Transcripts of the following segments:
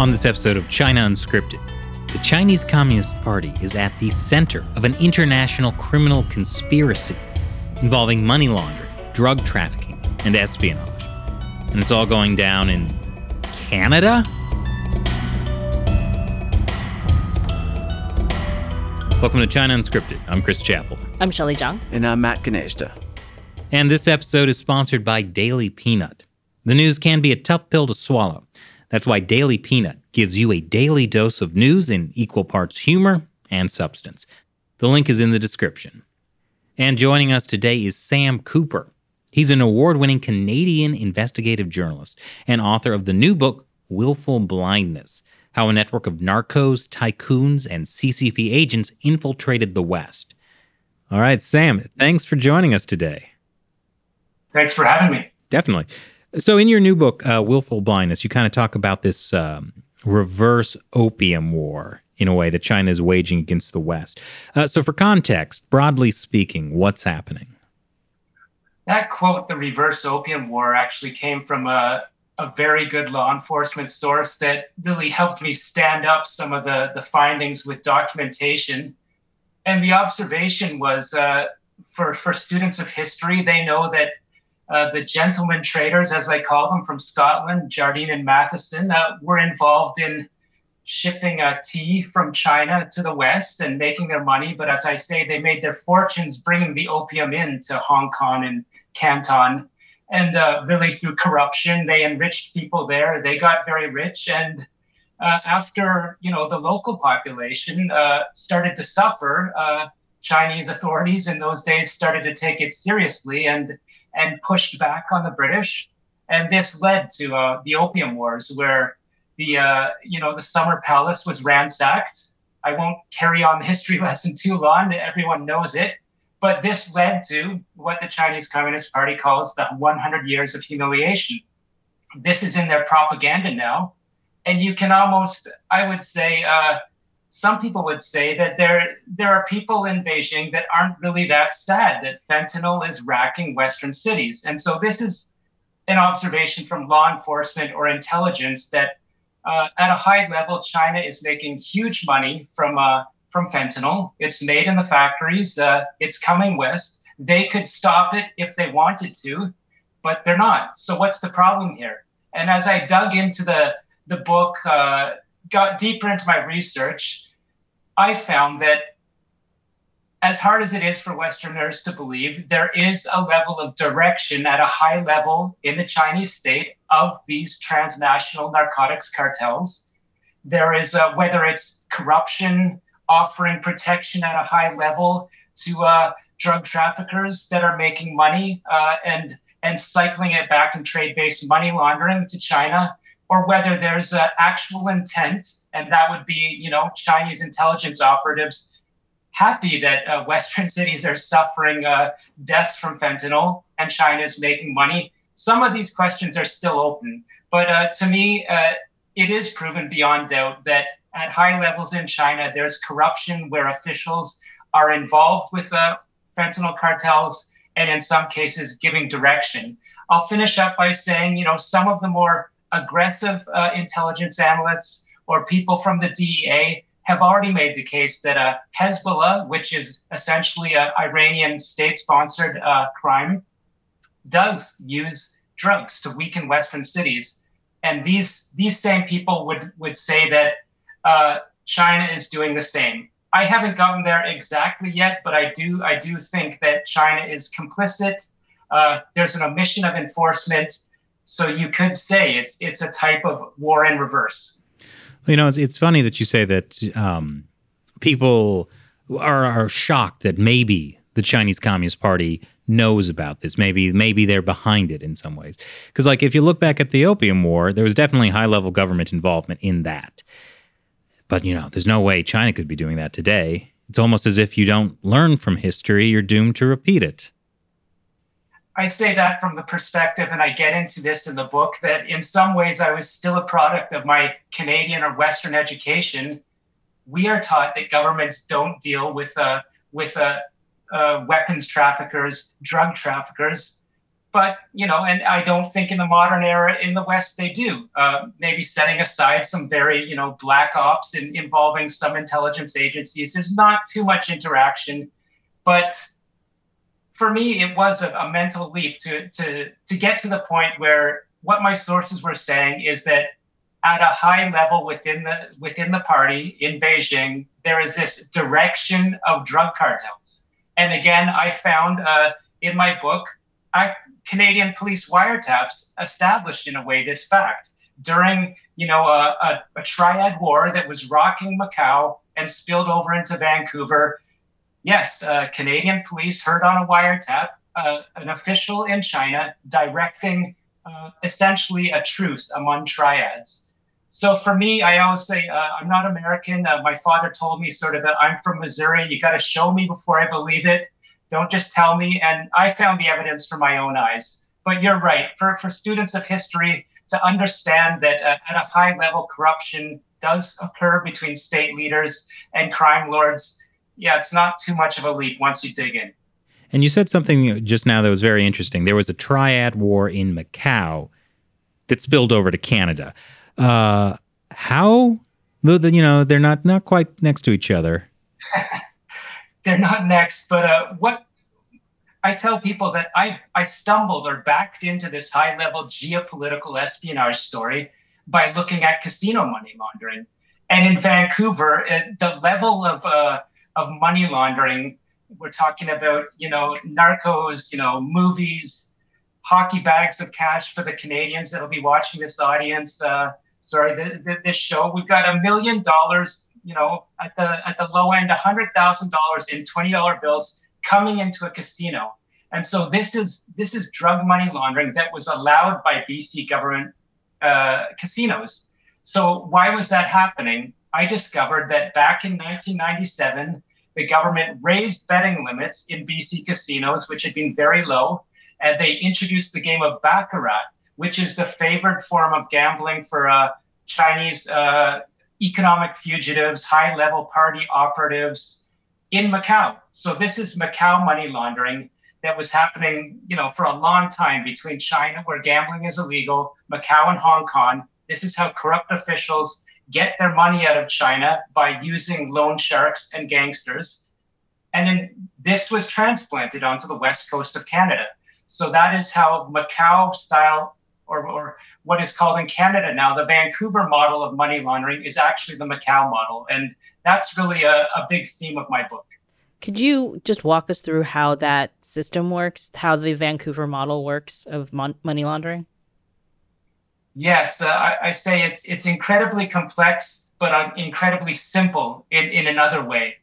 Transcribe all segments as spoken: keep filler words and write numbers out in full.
On this episode of China Unscripted, the Chinese Communist Party is at the center of an international criminal conspiracy involving money laundering, drug trafficking, and espionage. And it's all going down in Canada? Welcome to China Unscripted. I'm Chris Chappell. I'm Shelley Zhang. And I'm Matt Gnaizda. And this episode is sponsored by Daily Peanut. The news can be a tough pill to swallow. That's why Daily Peanut gives you a daily dose of news in equal parts humor and substance. The link is in the description. And joining us today is Sam Cooper. He's an award-winning Canadian investigative journalist and author of the new book, Willful Blindness: How a Network of Narcos, Tycoons, and C C P Agents Infiltrated the West. All right, Sam, thanks for joining us today. Thanks for having me. Definitely. So in your new book, uh, Willful Blindness, you kind of talk about this um, reverse opium war, in a way, that China is waging against the West. Uh, so for context, broadly speaking, what's happening? That quote, the reverse opium war, actually came from a, a very good law enforcement source that really helped me stand up some of the, the findings with documentation. And the observation was, uh, for, for students of history, they know that Uh, the gentlemen traders, as I call them, from Scotland, Jardine and Matheson, uh, were involved in shipping uh, tea from China to the West and making their money. But as I say, they made their fortunes bringing the opium in to Hong Kong and Canton. And uh, really through corruption, they enriched people there. They got very rich. And uh, after, you know, the local population uh, started to suffer, uh, Chinese authorities in those days started to take it seriously and and pushed back on the British. And this led to uh, the Opium Wars, where the uh, you know the Summer Palace was ransacked. I won't carry on the history lesson too long, everyone knows it. But this led to what the Chinese Communist Party calls the one hundred years of humiliation. This is in their propaganda now. And you can almost, I would say, uh, some people would say that there, there are people in Beijing that aren't really that sad that fentanyl is racking Western cities. And so this is an observation from law enforcement or intelligence that uh, at a high level, China is making huge money from uh, from fentanyl. It's made in the factories. Uh, it's coming west. They could stop it if they wanted to, but they're not. So what's the problem here? And as I dug into the, the book, uh, got deeper into my research, I found that as hard as it is for Westerners to believe, there is a level of direction at a high level in the Chinese state of these transnational narcotics cartels. There is, uh, whether it's corruption, offering protection at a high level to uh, drug traffickers that are making money uh, and, and cycling it back in trade-based money laundering to China, or whether there's uh, actual intent, and that would be, you know, Chinese intelligence operatives happy that uh, Western cities are suffering uh, deaths from fentanyl and China's making money. Some of these questions are still open, but uh, to me, uh, it is proven beyond doubt that at high levels in China, there's corruption where officials are involved with uh, fentanyl cartels and in some cases giving direction. I'll finish up by saying, you know, some of the more aggressive uh, intelligence analysts or people from the D E A have already made the case that uh, Hezbollah, which is essentially an Iranian state-sponsored uh, crime, does use drugs to weaken Western cities. And these these same people would, would say that uh, China is doing the same. I haven't gotten there exactly yet, but I do, I do think that China is complicit. Uh, there's an omission of enforcement. So you could say it's it's a type of war in reverse. You know, it's, it's funny that you say that um, people are, are shocked that maybe the Chinese Communist Party knows about this. Maybe maybe they're behind it in some ways. Because, like, if you look back at the Opium War, there was definitely high-level government involvement in that. But, you know, there's no way China could be doing that today. It's almost as if you don't learn from history, you're doomed to repeat it. I say that from the perspective, and I get into this in the book, that in some ways I was still a product of my Canadian or Western education. We are taught that governments don't deal with uh, with uh, uh, weapons traffickers, drug traffickers. But, you know, and I don't think in the modern era in the West they do. Uh, maybe setting aside some very, you know, black ops in, involving some intelligence agencies. There's not too much interaction. But for me, it was a, a mental leap to, to, to get to the point where what my sources were saying is that at a high level within the within the party in Beijing, there is this direction of drug cartels. And again, I found uh, in my book, I, Canadian police wiretaps established in a way this fact during, you know, a, a, a triad war that was rocking Macau and spilled over into Vancouver. Yes, uh, Canadian police heard on a wiretap uh, an official in China directing uh, essentially a truce among triads. So for me, I always say uh, I'm not American. Uh, my father told me sort of that I'm from Missouri. You got to show me before I believe it. Don't just tell me. And I found the evidence for my own eyes. But you're right. For, for students of history to understand that uh, at a high level, corruption does occur between state leaders and crime lords. Yeah, it's not too much of a leap once you dig in. And you said something just now that was very interesting. There was a triad war in Macau that spilled over to Canada. Uh, how, you know, they're not, not quite next to each other. They're not next, but uh, what I tell people that I I stumbled or backed into this high-level geopolitical espionage story by looking at casino money laundering, and in Vancouver, it, the level of uh, of money laundering we're talking about, you know, narcos, you know, movies, hockey bags of cash for the Canadians that'll be watching this audience. Uh, sorry, th- th- this show. We've got a million dollars. You know, at the at the low end, one hundred thousand dollars in twenty dollar bills coming into a casino. And so this is this is drug money laundering that was allowed by B C government uh, casinos. So why was that happening? I discovered that back in nineteen ninety-seven, the government raised betting limits in B C casinos, which had been very low. And they introduced the game of Baccarat, which is the favored form of gambling for uh, Chinese uh economic fugitives, high-level party operatives in Macau. So this is Macau money laundering that was happening, you know, for a long time between China, where gambling is illegal, Macau and Hong Kong. This is how corrupt officials get their money out of China by using loan sharks and gangsters. And then this was transplanted onto the west coast of Canada. So that is how Macau-style or, or what is called in Canada now, the Vancouver model of money laundering is actually the Macau model. And that's really a, a big theme of my book. Could you just walk us through how that system works, how the Vancouver model works of mon- money laundering? Yes, uh, I, I say it's it's incredibly complex, but uh, incredibly simple in, in another way.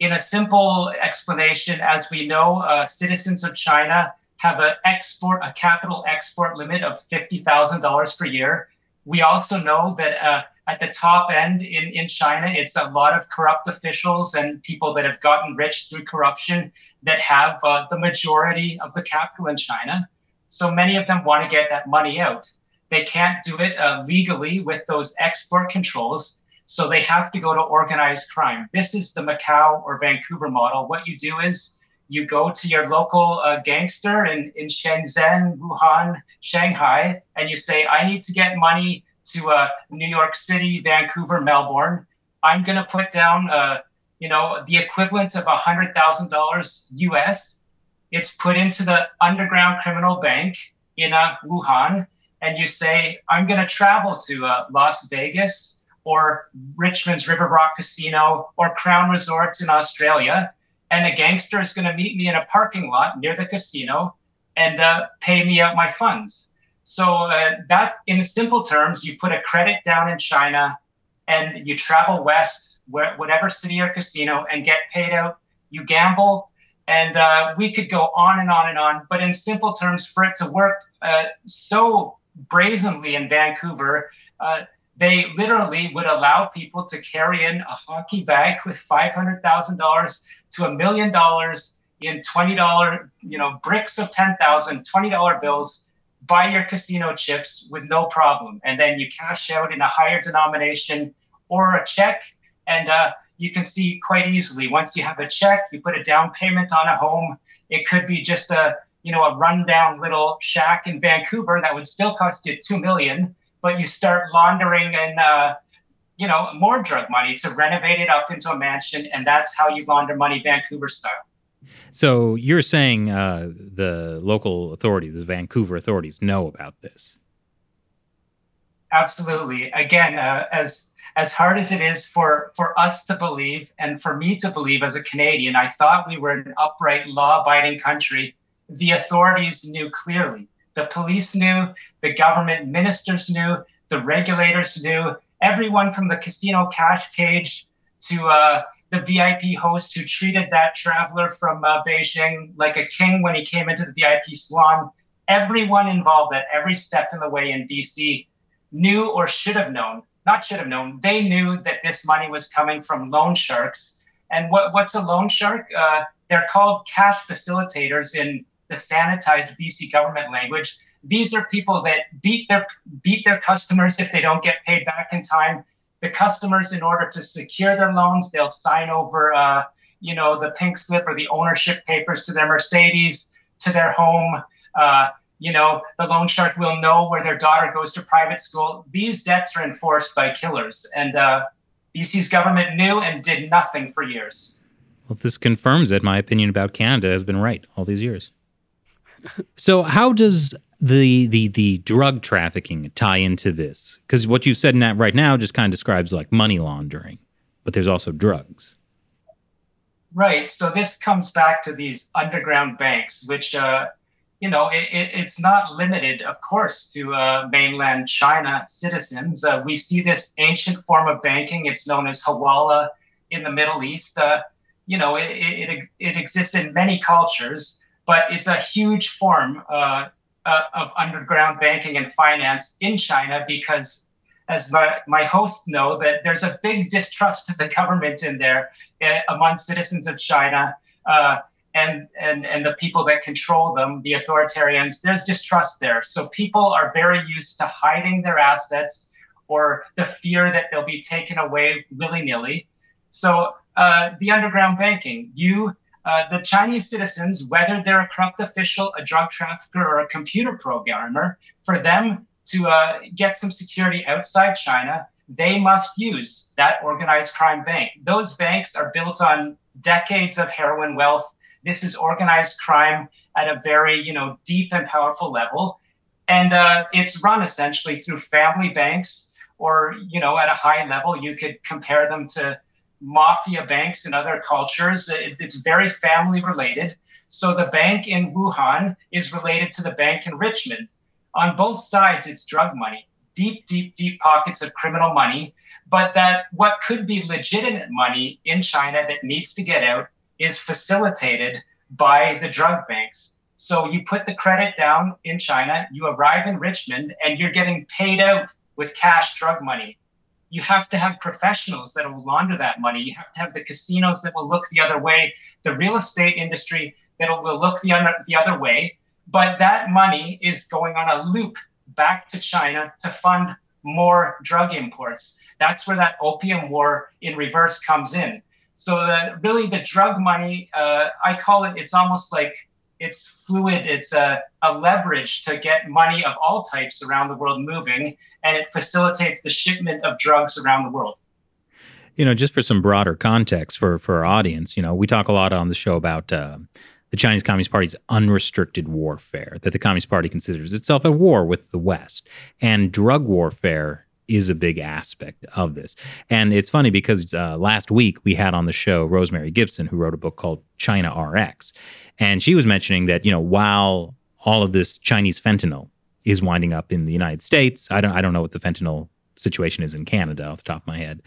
In a simple explanation, as we know, uh, citizens of China have an export, a capital export limit of fifty thousand dollars per year. We also know that uh, at the top end in, in China, it's a lot of corrupt officials and people that have gotten rich through corruption that have uh, the majority of the capital in China. So many of them want to get that money out. They can't do it uh, legally with those export controls. So they have to go to organized crime. This is the Macau or Vancouver model. What you do is you go to your local uh, gangster in, in Shenzhen, Wuhan, Shanghai, and you say, I need to get money to uh, New York City, Vancouver, Melbourne. I'm going to put down, uh, you know, the equivalent of one hundred thousand dollars U S. It's put into the underground criminal bank in uh, Wuhan. And you say, I'm going to travel to uh, Las Vegas or Richmond's River Rock Casino or Crown Resorts in Australia. And a gangster is going to meet me in a parking lot near the casino and uh, pay me out my funds. So uh, that, in simple terms, you put a credit down in China and you travel west, where, whatever city or casino, and get paid out. You gamble. And uh, we could go on and on and on. But in simple terms, for it to work uh, so brazenly in Vancouver, uh, they literally would allow people to carry in a hockey bag with five hundred thousand dollars to a million dollars in twenty dollars, you know, bricks of ten thousand, twenty dollar bills, buy your casino chips with no problem. And then you cash out in a higher denomination or a check. And uh, you can see quite easily, once you have a check, you put a down payment on a home. It could be just a, you know, a rundown little shack in Vancouver that would still cost you two million dollars, but you start laundering and, uh, you know, more drug money to renovate it up into a mansion. And that's how you launder money Vancouver style. So you're saying uh, the local authorities, the Vancouver authorities, know about this? Absolutely. Again, uh, as as hard as it is for, for us to believe and for me to believe as a Canadian, I thought we were an upright, law-abiding country. The authorities knew clearly. The police knew, the government ministers knew, the regulators knew, everyone from the casino cash page to uh, the V I P host who treated that traveler from uh, Beijing like a king when he came into the V I P salon. Everyone involved at every step in the way in B C knew or should have known, not should have known, they knew that this money was coming from loan sharks. And what, what's a loan shark? Uh, they're called cash facilitators in the sanitized B C government language. These are people that beat their beat their customers if they don't get paid back in time. The customers, in order to secure their loans, they'll sign over, uh, you know, the pink slip or the ownership papers to their Mercedes, to their home. Uh, you know, the loan shark will know where their daughter goes to private school. These debts are enforced by killers, and uh, B C's government knew and did nothing for years. Well, this confirms that my opinion about Canada has been right all these years. So how does the the the drug trafficking tie into this? Because what you've said in that right now just kind of describes like money laundering, but there's also drugs. Right. So this comes back to these underground banks, which, uh, you know, it, it, it's not limited, of course, to uh, mainland China citizens. Uh, we see this ancient form of banking. It's known as Hawala in the Middle East. Uh, you know, it, it, it exists in many cultures, but it's a huge form uh, uh, of underground banking and finance in China because, as my, my hosts know, that there's a big distrust of the government in there uh, among citizens of China uh, and, and, and the people that control them, the authoritarians. There's distrust there. So people are very used to hiding their assets or the fear that they'll be taken away willy-nilly. So uh, the underground banking, you... Uh, the Chinese citizens, whether they're a corrupt official, a drug trafficker, or a computer programmer, for them to uh, get some security outside China, they must use that organized crime bank. Those banks are built on decades of heroin wealth. This is organized crime at a very, you know, deep and powerful level. And uh, it's run essentially through family banks or, you know, at a high level, you could compare them to mafia banks in other cultures. It, it's very family related. So the bank in Wuhan is related to the bank in Richmond. On both sides, it's drug money, deep, deep, deep pockets of criminal money. But that what could be legitimate money in China that needs to get out is facilitated by the drug banks. So you put the credit down in China, you arrive in Richmond, and you're getting paid out with cash drug money. You have to have professionals that will launder that money. You have to have the casinos that will look the other way, the real estate industry that will look the other, the other way. But that money is going on a loop back to China to fund more drug imports. That's where that opium war in reverse comes in. So the, really the drug money, uh, I call it, it's almost like it's fluid. It's a, a leverage to get money of all types around the world moving, and it facilitates the shipment of drugs around the world. You know, just for some broader context for, for our audience, you know, we talk a lot on the show about uh, the Chinese Communist Party's unrestricted warfare, that the Communist Party considers itself at war with the West. And drug warfare is a big aspect of this. And it's funny because uh, last week we had on the show Rosemary Gibson, who wrote a book called China Rx. And she was mentioning that, you know, while all of this Chinese fentanyl is winding up in the United States, I don't I don't know what the fentanyl situation is in Canada off the top of my head.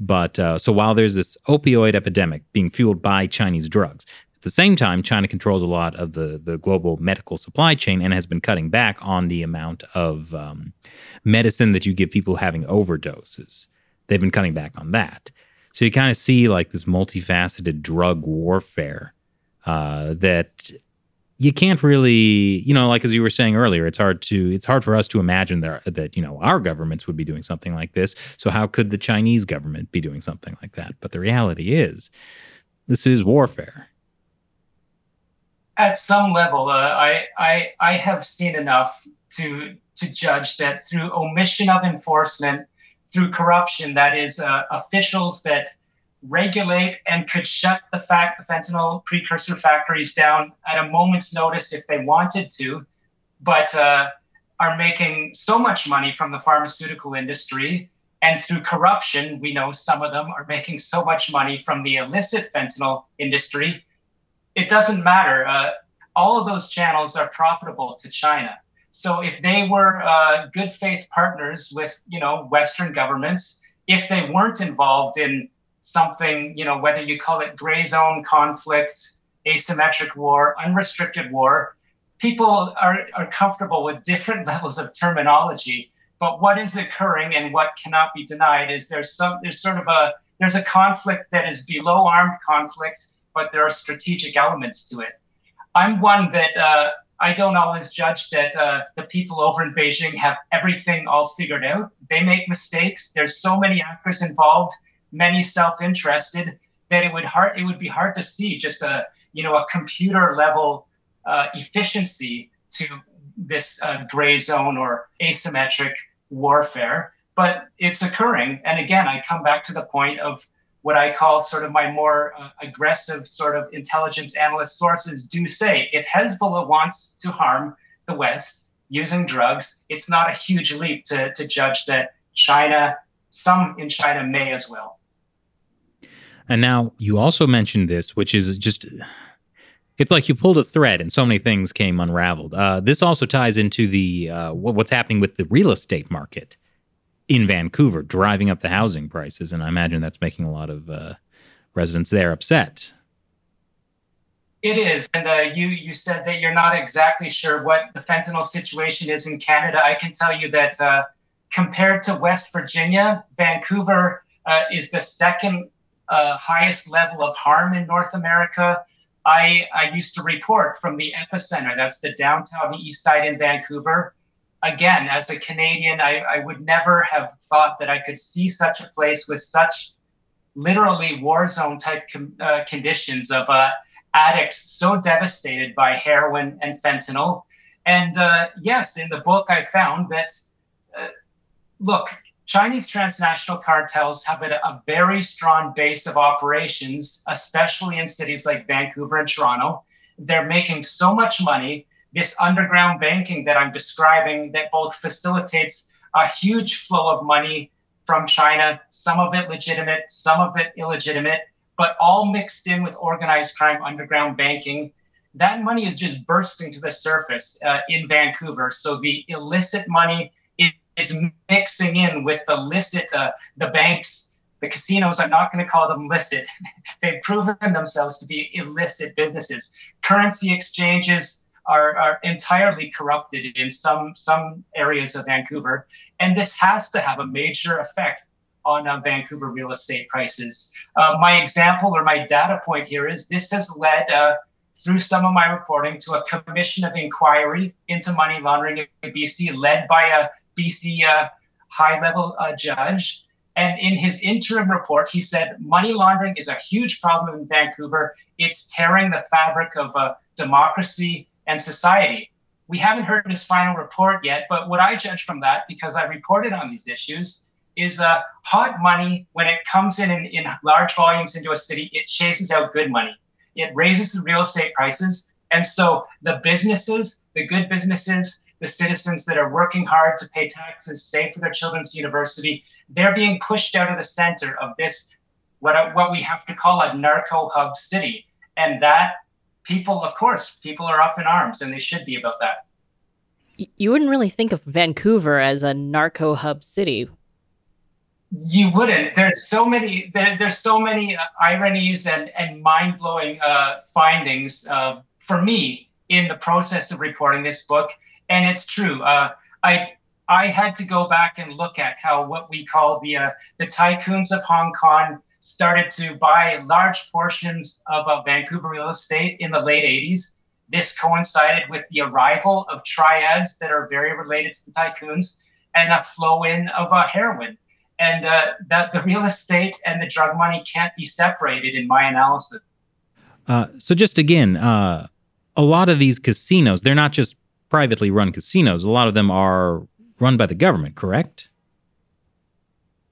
But uh, so while there's this opioid epidemic being fueled by Chinese drugs, at the same time, China controls a lot of the, the global medical supply chain and has been cutting back on the amount of um, medicine that you give people having overdoses. They've been cutting back on that. So you kind of see like this multifaceted drug warfare uh, that you can't really, you know, like as you were saying earlier, it's hard to, it's hard for us to imagine that, that, you know, our governments would be doing something like this. So how could the Chinese government be doing something like that? But the reality is, this is warfare. at some level, uh, I, I I have seen enough to to judge that through omission of enforcement, through corruption, that is, uh, officials that regulate and could shut the fact the fentanyl precursor factories down at a moment's notice if they wanted to, but uh, are making so much money from the pharmaceutical industry. And through corruption, we know some of them are making so much money from the illicit fentanyl industry. It doesn't matter. Uh, all of those channels are profitable to China. So if they were uh, good faith partners with, you know, Western governments, if they weren't involved in something, you know, whether you call it gray zone conflict, asymmetric war, unrestricted war, people are, are comfortable with different levels of terminology. But what is occurring and what cannot be denied is there's some there's sort of a there's a conflict that is below armed conflict, but there are strategic elements to it. I'm one that uh, I don't always judge that uh, the people over in Beijing have everything all figured out. They make mistakes. There's so many actors involved, many self-interested, that it would hard it would be hard to see just a you know a computer level uh, efficiency to this uh, gray zone or asymmetric warfare, but it's occurring. And again, I come back to the point of what I call sort of my more uh, aggressive sort of intelligence analyst sources do say, if Hezbollah wants to harm the West using drugs, it's not a huge leap to, to judge that China, some in China may as well. And now you also mentioned this, which is just... It's like you pulled a thread and so many things came unraveled. Uh, this also ties into the uh, what's happening with the real estate market in Vancouver, driving up the housing prices, and I imagine that's making a lot of uh, residents there upset. It is, and uh, you you said that you're not exactly sure what the fentanyl situation is in Canada. I can tell you that uh, compared to West Virginia, Vancouver uh, is the second uh, highest level of harm in North America. I, I used to report from the epicenter, that's the downtown east side in Vancouver. Again, as a Canadian, I, I would never have thought that I could see such a place with such literally war zone type com, uh, conditions of uh, addicts so devastated by heroin and fentanyl. And uh, yes, in the book, I found that, uh, look, Chinese transnational cartels have a, a very strong base of operations, especially in cities like Vancouver and Toronto. They're making so much money. This underground banking that I'm describing that both facilitates a huge flow of money from China, some of it legitimate, some of it illegitimate, but all mixed in with organized crime underground banking. That money is just bursting to the surface uh, in Vancouver. So the illicit money is mixing in with the licit, uh, the banks, the casinos. I'm not going to call them licit. They've proven themselves to be illicit businesses. Currency exchanges are, are entirely corrupted in some, some areas of Vancouver. And this has to have a major effect on uh, Vancouver real estate prices. Uh, my example or my data point here is this has led uh, through some of my reporting to a commission of inquiry into money laundering in B C led by a B C uh, high-level uh, judge, and in his interim report, he said money laundering is a huge problem in Vancouver. It's tearing the fabric of uh, democracy and society. We haven't heard his final report yet, but what I judge from that, because I reported on these issues, is uh, hot money, when it comes in, in in large volumes into a city, it chases out good money. It raises the real estate prices, and so the businesses, the good businesses, the citizens that are working hard to pay taxes, save for their children's university, they're being pushed out of the center of this, what, what we have to call a narco hub city. And that people, of course, people are up in arms, and they should be about that. You wouldn't really think of Vancouver as a narco hub city. You wouldn't. There's so many, there, there's so many uh, ironies and, and mind-blowing uh, findings uh, for me in the process of reporting this book. And it's true. Uh, I I had to go back and look at how what we call the uh, the tycoons of Hong Kong started to buy large portions of uh, Vancouver real estate in the late eighties. This coincided with the arrival of triads that are very related to the tycoons and a flow in of uh, heroin. And uh, that the real estate and the drug money can't be separated in my analysis. Uh, so just again... Uh... a lot of these casinos, they're not just privately run casinos. A lot of them are run by the government, correct?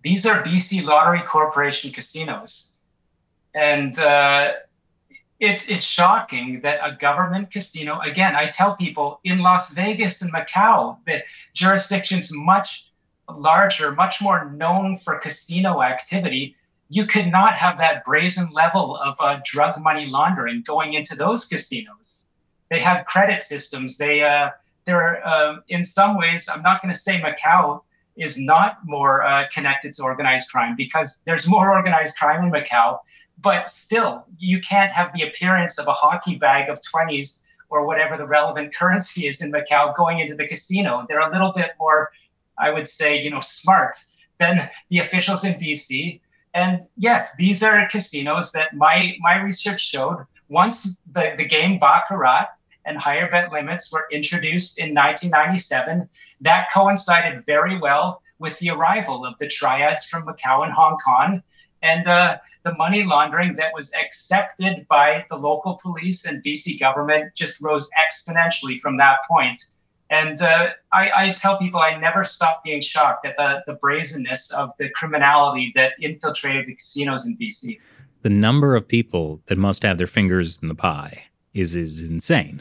These are B C Lottery Corporation casinos. And uh, it, it's shocking that a government casino, again, I tell people in Las Vegas and Macau, that jurisdictions much larger, much more known for casino activity, you could not have that brazen level of uh, drug money laundering going into those casinos. They have credit systems. They, uh, they're uh, in some ways, I'm not going to say Macau is not more uh, connected to organized crime, because there's more organized crime in Macau, but still, you can't have the appearance of a hockey bag of twenties or whatever the relevant currency is in Macau going into the casino. They're a little bit more, I would say, you know, smart than the officials in B C. And yes, these are casinos that my, my research showed once the, the game Baccarat and higher bet limits were introduced in nineteen ninety-seven, that coincided very well with the arrival of the triads from Macau and Hong Kong, and uh, the money laundering that was accepted by the local police and B C government just rose exponentially from that point. And uh, I, I tell people I never stop being shocked at the, the brazenness of the criminality that infiltrated the casinos in B C. The number of people that must have their fingers in the pie is is insane.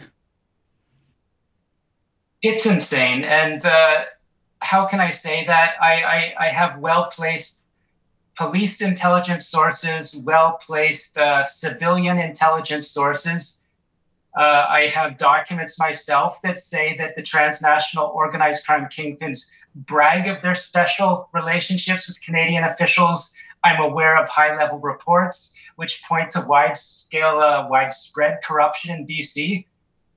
It's insane. And uh, how can I say that? I, I, I have well-placed police intelligence sources, well-placed uh, civilian intelligence sources. Uh, I have documents myself that say that the transnational organized crime kingpins brag of their special relationships with Canadian officials. I'm aware of high-level reports which point to wide-scale, uh, widespread corruption in B C,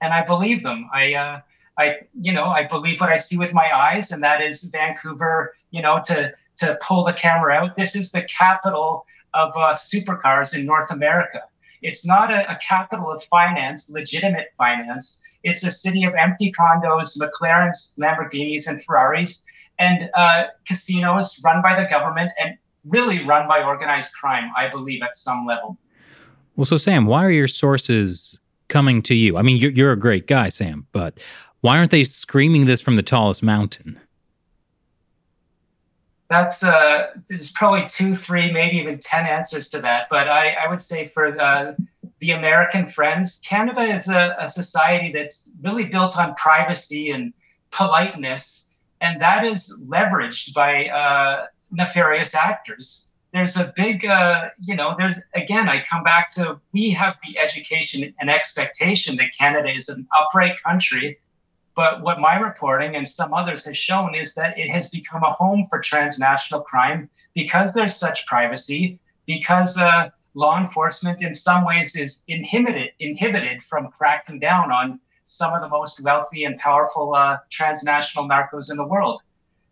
and I believe them. I, uh, I, you know, I believe what I see with my eyes, and that is Vancouver. You know, to to pull the camera out. This is the capital of uh, supercars in North America. It's not a, a capital of finance, legitimate finance. It's a city of empty condos, McLarens, Lamborghinis, and Ferraris, and uh, casinos run by the government and really run by organized crime, I believe, at some level. Well, so Sam, why are your sources coming to you? I mean, you're, you're a great guy, Sam, but why aren't they screaming this from the tallest mountain? That's uh, there's probably two, three, maybe even ten answers to that. But I, I would say for uh, the American friends, Canada is a, a society that's really built on privacy and politeness, and that is leveraged by uh, nefarious actors. There's a big, uh, you know, there's again, I come back to we have the education and expectation that Canada is an upright country. But what my reporting and some others has shown is that it has become a home for transnational crime because there's such privacy, because uh, law enforcement in some ways is inhibited, inhibited from cracking down on some of the most wealthy and powerful uh, transnational narcos in the world.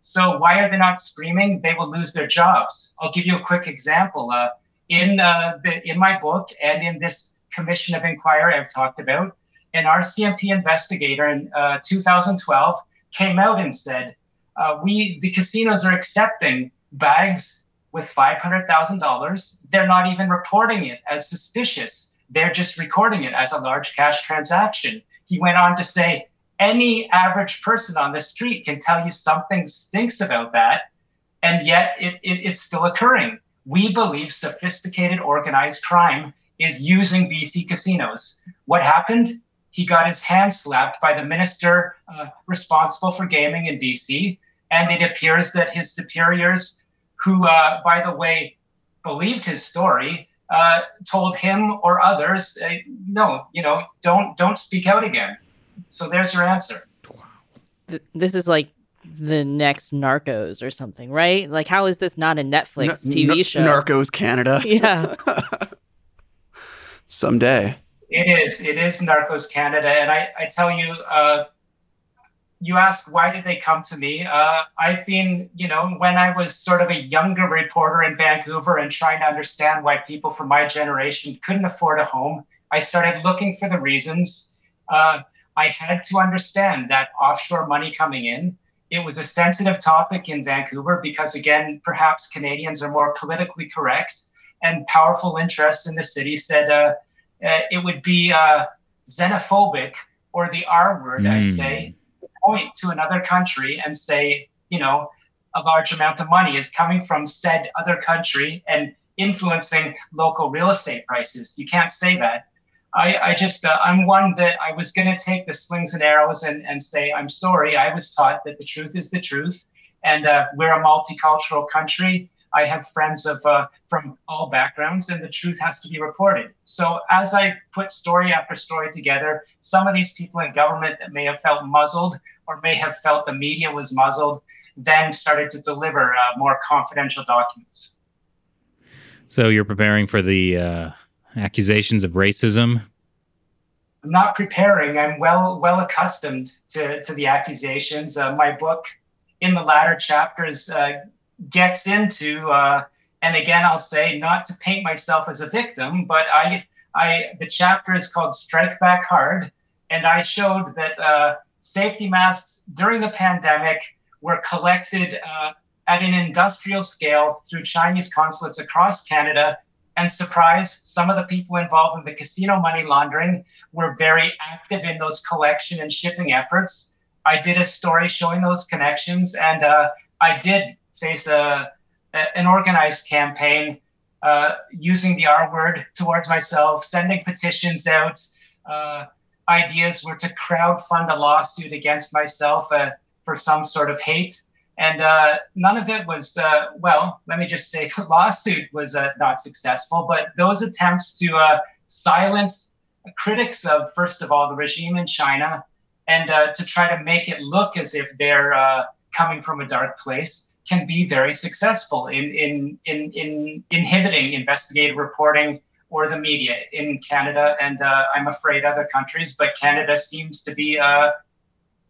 So why are they not screaming? They will lose their jobs. I'll give you a quick example. Uh, in, uh, the, in my book and in this commission of inquiry I've talked about, an R C M P investigator in uh, two thousand twelve came out and said, uh, "We the casinos are accepting bags with five hundred thousand dollars. They're not even reporting it as suspicious. They're just recording it as a large cash transaction." He went on to say, "Any average person on the street can tell you something stinks about that, and yet it, it, it's still occurring." We believe sophisticated organized crime is using B C casinos. What happened? He got his hand slapped by the minister uh, responsible for gaming in B C. And it appears that his superiors, who, uh, by the way, believed his story, uh, told him or others, uh, no, you know, don't don't speak out again. So there's your answer. This is like the next Narcos or something, right? Like, how is this not a Netflix N- T V show? N- Narcos Canada. Yeah. Someday. It is. It is Narcos Canada. And I, I tell you, uh, you ask, why did they come to me? Uh, I've been, you know, when I was sort of a younger reporter in Vancouver and trying to understand why people from my generation couldn't afford a home, I started looking for the reasons. Uh, I had to understand that offshore money coming in. It was a sensitive topic in Vancouver because, again, perhaps Canadians are more politically correct, and powerful interests in the city said, uh, Uh, it would be uh, xenophobic or the R word, mm. I say, point to another country and say, you know, a large amount of money is coming from said other country and influencing local real estate prices. You can't say that. I, I just, uh, I'm one that I was going to take the slings and arrows and, and say, I'm sorry, I was taught that the truth is the truth. And uh, we're a multicultural country. I have friends of uh, from all backgrounds, and the truth has to be reported. So as I put story after story together, some of these people in government that may have felt muzzled or may have felt the media was muzzled, then started to deliver uh, more confidential documents. So you're preparing for the uh, accusations of racism? I'm not preparing. I'm well well accustomed to, to the accusations. Uh, my book, in the latter chapters, uh, gets into, uh, and again, I'll say, not to paint myself as a victim, but I, I, the chapter is called Strike Back Hard, and I showed that uh, safety masks during the pandemic were collected uh, at an industrial scale through Chinese consulates across Canada, and surprise, some of the people involved in the casino money laundering were very active in those collection and shipping efforts. I did a story showing those connections, and uh, I did face a, a, an organized campaign uh, using the R word towards myself, sending petitions out. Uh, ideas were to crowdfund a lawsuit against myself uh, for some sort of hate. And uh, none of it was, uh, well, let me just say the lawsuit was uh, not successful, but those attempts to uh, silence critics of, first of all, the regime in China, and uh, to try to make it look as if they're uh, coming from a dark place, can be very successful in, in in in inhibiting investigative reporting or the media in Canada, and uh, I'm afraid other countries, but Canada seems to be uh,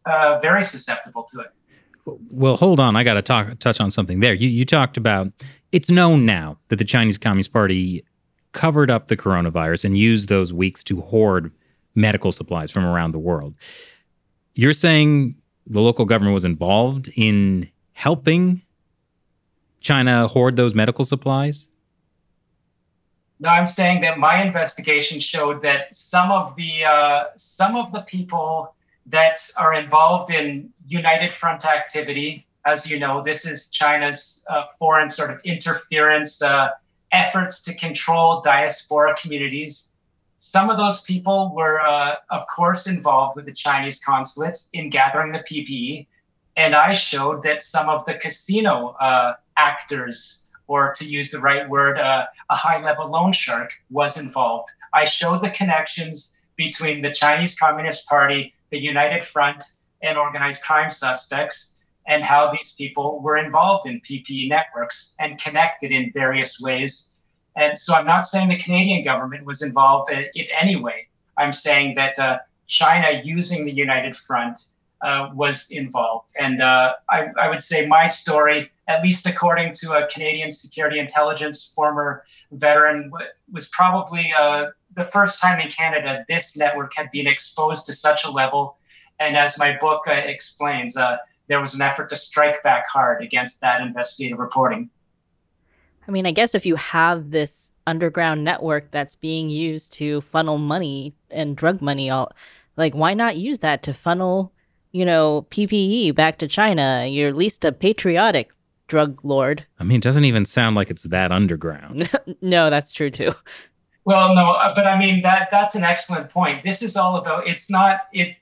uh, very susceptible to it. Well, hold on. I got to talk touch on something there. You, you talked about, it's known now that the Chinese Communist Party covered up the coronavirus and used those weeks to hoard medical supplies from around the world. You're saying the local government was involved in helping China hoard those medical supplies? No, I'm saying that my investigation showed that some of the uh, some of the people that are involved in United Front activity, as you know, this is China's uh, foreign sort of interference uh, efforts to control diaspora communities. Some of those people were, uh, of course, involved with the Chinese consulates in gathering the P P E. And I showed that some of the casino uh, actors, or to use the right word, uh, a high-level loan shark was involved. I showed the connections between the Chinese Communist Party, the United Front, and organized crime suspects, and how these people were involved in P P E networks and connected in various ways. And so I'm not saying the Canadian government was involved in it anyway. I'm saying that uh, China, using the United Front, Uh, was involved. And uh, I, I would say my story, at least according to a Canadian security intelligence former veteran, w- was probably uh, the first time in Canada this network had been exposed to such a level. And as my book uh, explains, uh, there was an effort to strike back hard against that investigative reporting. I mean, I guess if you have this underground network that's being used to funnel money and drug money, all, like, why not use that to funnel, you know, P P E back to China? You're at least a patriotic drug lord. I mean, it doesn't even sound like it's that underground. No, that's true too. Well, no, but I mean, that that's an excellent point. This is all about, it's not, it.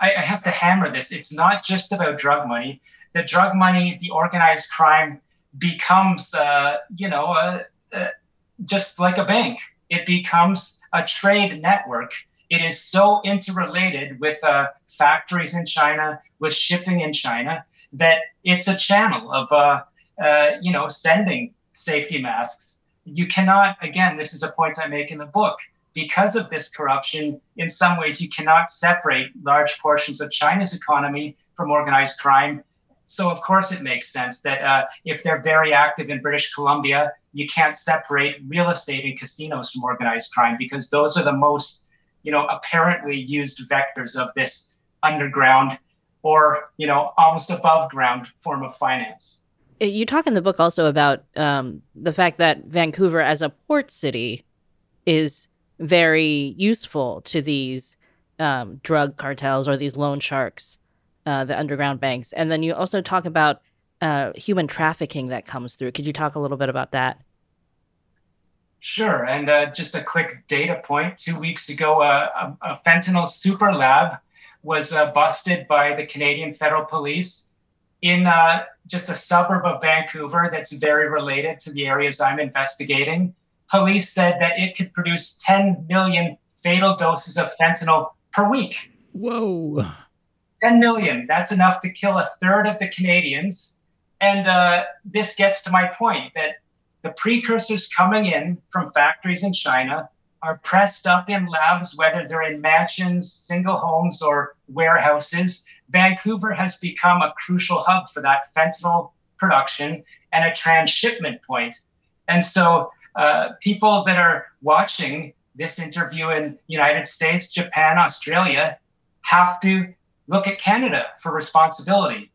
I, I have to hammer this. It's not just about drug money. The drug money, the organized crime becomes, uh, you know, uh, uh, just like a bank. It becomes a trade network. It is so interrelated with uh, factories in China, with shipping in China, that it's a channel of, uh, uh, you know, sending safety masks. You cannot, again, this is a point I make in the book, because of this corruption, in some ways you cannot separate large portions of China's economy from organized crime. So of course it makes sense that uh, if they're very active in British Columbia, you can't separate real estate and casinos from organized crime, because those are the most, you know, apparently used vectors of this underground or, you know, almost above ground form of finance. You talk in the book also about um, the fact that Vancouver as a port city is very useful to these um, drug cartels or these loan sharks, uh, the underground banks. And then you also talk about uh, human trafficking that comes through. Could you talk a little bit about that? Sure. And uh, just a quick data point. Two weeks ago, uh, a, a fentanyl super lab was uh, busted by the Canadian Federal Police in uh, just a suburb of Vancouver that's very related to the areas I'm investigating. Police said that it could produce ten million fatal doses of fentanyl per week. Whoa. ten million. That's enough to kill a third of the Canadians. And uh, this gets to my point that the precursors coming in from factories in China are pressed up in labs, whether they're in mansions, single homes, or warehouses. Vancouver has become a crucial hub for that fentanyl production and a transshipment point. And so uh, people that are watching this interview in United States, Japan, Australia, have to look at Canada for responsibility.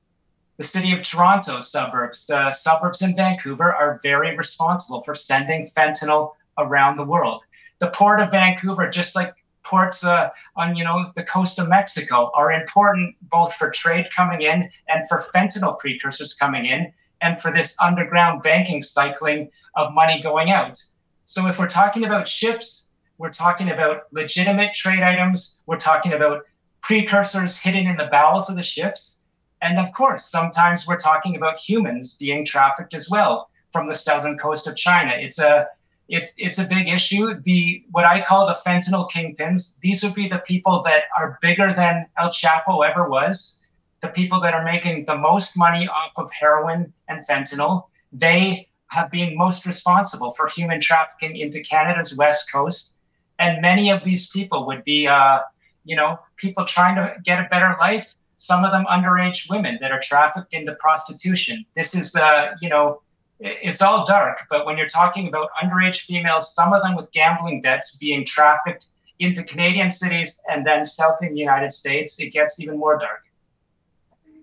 The city of Toronto suburbs, the suburbs in Vancouver are very responsible for sending fentanyl around the world. The port of Vancouver, just like ports uh, on you know the coast of Mexico, are important both for trade coming in and for fentanyl precursors coming in and for this underground banking cycling of money going out. So if we're talking about ships, we're talking about legitimate trade items, we're talking about precursors hidden in the bowels of the ships. And of course, sometimes we're talking about humans being trafficked as well from the southern coast of China. It's a it's it's a big issue. The what I call the fentanyl kingpins, these would be the people that are bigger than El Chapo ever was, the people that are making the most money off of heroin and fentanyl. They have been most responsible for human trafficking into Canada's west coast. And many of these people would be, uh, you know, people trying to get a better life. Some of them underage women that are trafficked into prostitution. This is the, you know, it's all dark, but when you're talking about underage females, some of them with gambling debts being trafficked into Canadian cities and then south in the United States, it gets even more dark.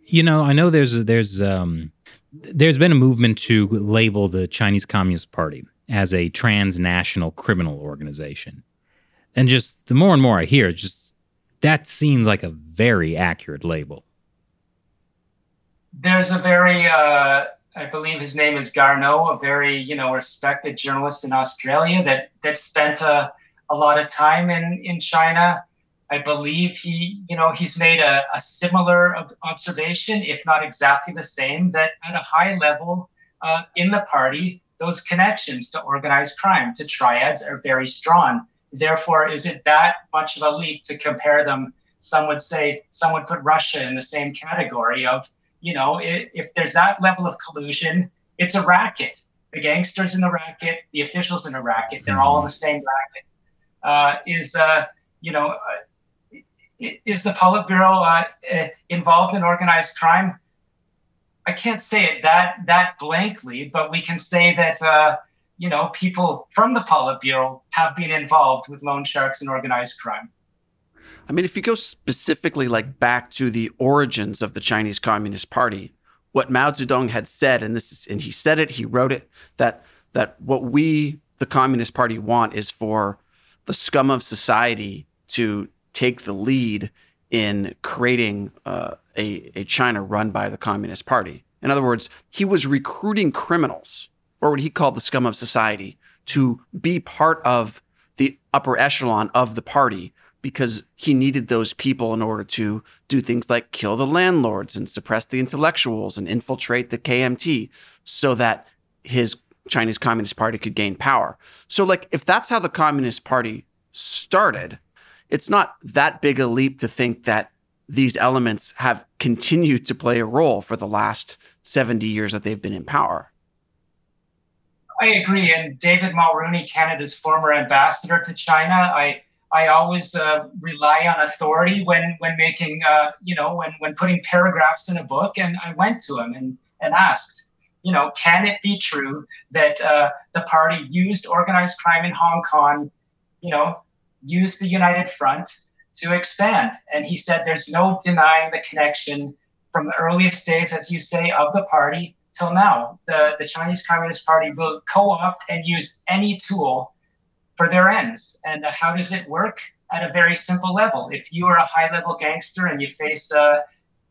You know, I know there's there's um, there's been a movement to label the Chinese Communist Party as a transnational criminal organization. And just the more and more I hear, just that seems like a very accurate label. There's a very, uh, I believe his name is Garnaut, a very, you know, respected journalist in Australia that that spent a, a lot of time in, in China. I believe he, you know, he's made a, a similar observation, if not exactly the same, that at a high level uh, in the party, those connections to organized crime, to triads, are very strong. Therefore, is it that much of a leap to compare them? Some would say, some would put Russia in the same category of, you know, if, if there's that level of collusion, it's a racket. The gangsters in the racket, the officials in the racket, they're all in the same racket. Uh, is, uh, you know, uh, is the Politburo uh, involved in organized crime? I can't say it that, that blankly, but we can say that, uh, you know, people from the Politburo have been involved with loan sharks and organized crime. I mean, if you go specifically like back to the origins of the Chinese Communist Party, what Mao Zedong had said, and this is, and he said it, he wrote it, that that what we, the Communist Party, want is for the scum of society to take the lead in creating uh, a, a China run by the Communist Party. In other words, he was recruiting criminals, or what he called the scum of society, to be part of the upper echelon of the party, because he needed those people in order to do things like kill the landlords and suppress the intellectuals and infiltrate the K M T so that his Chinese Communist Party could gain power. So, like, if that's how the Communist Party started, it's not that big a leap to think that these elements have continued to play a role for the last seventy years that they've been in power. I agree. And David Mulroney, Canada's former ambassador to China, I I always uh, rely on authority when when making uh, you know when when putting paragraphs in a book. And I went to him and and asked, you know, can it be true that uh, the party used organized crime in Hong Kong, you know, used the United Front to expand? And he said, there's no denying the connection from the earliest days, as you say, of the party. Till now, the, the Chinese Communist Party will co-opt and use any tool for their ends. And uh, how does it work? At a very simple level. If you are a high-level gangster and you face, uh,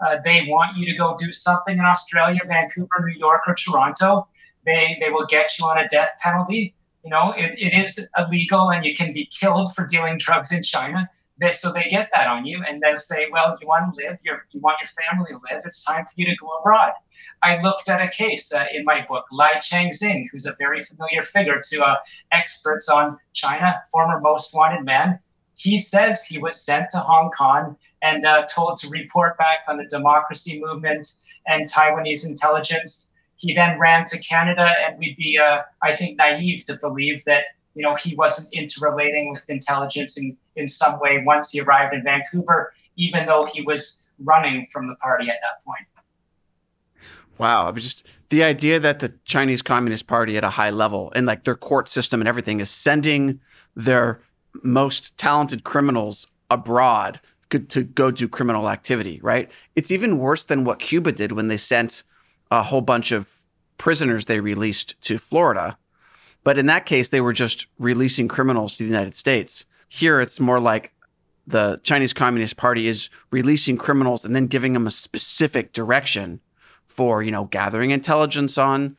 uh, they want you to go do something in Australia, Vancouver, New York, or Toronto, they they will get you on a death penalty. You know, it, it is illegal and you can be killed for dealing drugs in China. They, so they get that on you and then say, well, you want to live, you're, you want your family to live, it's time for you to go abroad. I looked at a case uh, in my book, Lai Changxing, who's a very familiar figure to uh, experts on China, former most wanted man. He says he was sent to Hong Kong and uh, told to report back on the democracy movement and Taiwanese intelligence. He then ran to Canada, and we'd be, uh, I think, naive to believe that, you know, he wasn't interrelating with intelligence in, in some way once he arrived in Vancouver, even though he was running from the party at that point. Wow. I mean, just the idea that the Chinese Communist Party at a high level and like their court system and everything is sending their most talented criminals abroad could, to go do criminal activity, right? It's even worse than what Cuba did when they sent a whole bunch of prisoners they released to Florida. But in that case, they were just releasing criminals to the United States. Here, it's more like the Chinese Communist Party is releasing criminals and then giving them a specific direction for, you know, gathering intelligence on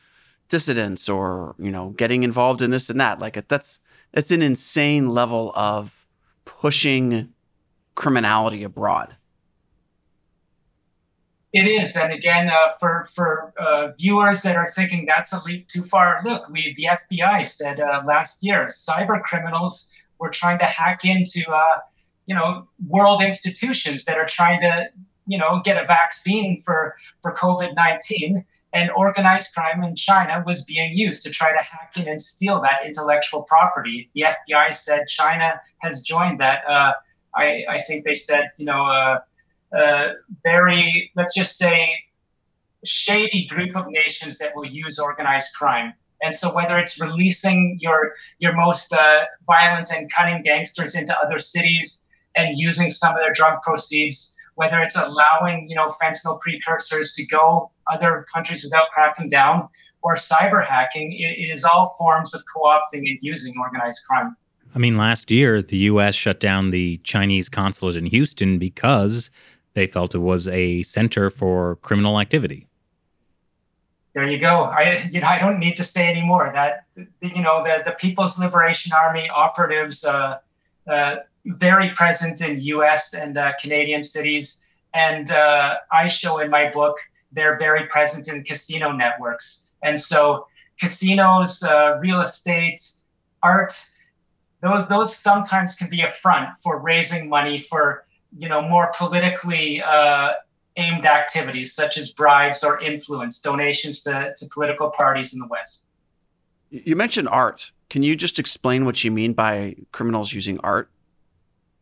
dissidents or, you know, getting involved in this and that. Like, that's It's an insane level of pushing criminality abroad. It is. And again, uh, for, for uh, viewers that are thinking that's a leap too far, look, we the F B I said uh, last year, cyber criminals were trying to hack into, uh, you know, world institutions that are trying to, you know, get a vaccine for, for COVID nineteen. And organized crime in China was being used to try to hack in and steal that intellectual property. The F B I said China has joined that. Uh, I, I think they said, you know, a uh, uh, very, let's just say, shady group of nations that will use organized crime. And so whether it's releasing your, your most uh, violent and cunning gangsters into other cities and using some of their drug proceeds, whether it's allowing, you know, fentanyl precursors to go other countries without cracking down, or cyber hacking, it, it is all forms of co-opting and using organized crime. I mean, last year, the U S shut down the Chinese consulate in Houston because they felt it was a center for criminal activity. There you go. I, you know, I don't need to say anymore that, you know, the, the People's Liberation Army operatives, uh, uh, very present in U S and uh, Canadian cities. And uh, I show in my book, they're very present in casino networks. And so casinos, uh, real estate, art, those those sometimes can be a front for raising money for, you know, more politically uh, aimed activities, such as bribes or influence, donations to, to political parties in the West. You mentioned art. Can you just explain what you mean by criminals using art?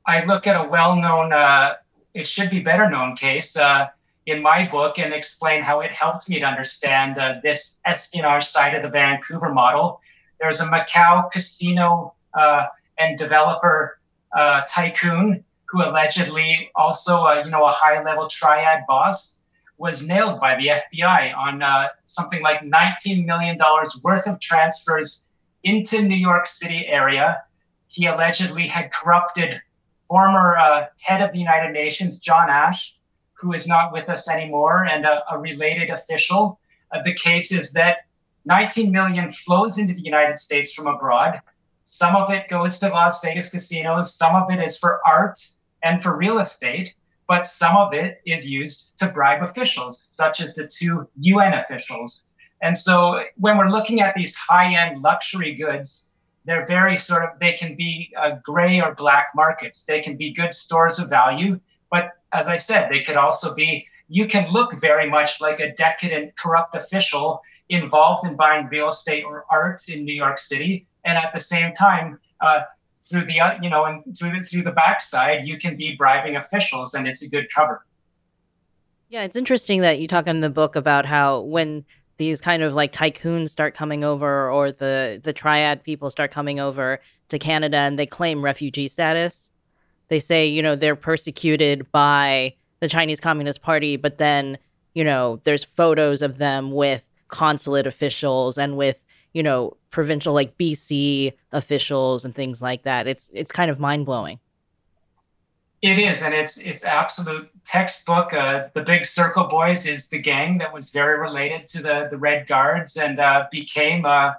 I look at a well-known, uh, it should be better known case uh, in my book and explain how it helped me to understand uh, this espionage side of the Vancouver model. There's a Macau casino uh, and developer uh, tycoon who allegedly also, uh, you know, a high-level triad boss was nailed by the F B I on uh, something like nineteen million dollars worth of transfers into New York City area. He allegedly had corrupted former uh, head of the United Nations, John Ashe, who is not with us anymore, and a, a related official. Uh, the case is that nineteen million flows into the United States from abroad. Some of it goes to Las Vegas casinos. Some of it is for art and for real estate, but some of it is used to bribe officials, such as the two U N officials. And so when we're looking at these high-end luxury goods, they're very sort of, they can be uh, gray or black markets. They can be good stores of value. But as I said, they could also be, you can look very much like a decadent, corrupt official involved in buying real estate or arts in New York City. And at the same time, uh, through the, uh, you know, and through the, through the backside, you can be bribing officials, and it's a good cover. Yeah, it's interesting that you talk in the book about how when these kind of like tycoons start coming over, or the, the triad people start coming over to Canada and they claim refugee status. They say, you know, they're persecuted by the Chinese Communist Party, but then, you know, there's photos of them with consulate officials and with, you know, provincial like B C officials and things like that. It's it's kind of mind blowing. It is, and it's it's absolute textbook. Uh, the Big Circle Boys is the gang that was very related to the the Red Guards and uh, became, uh,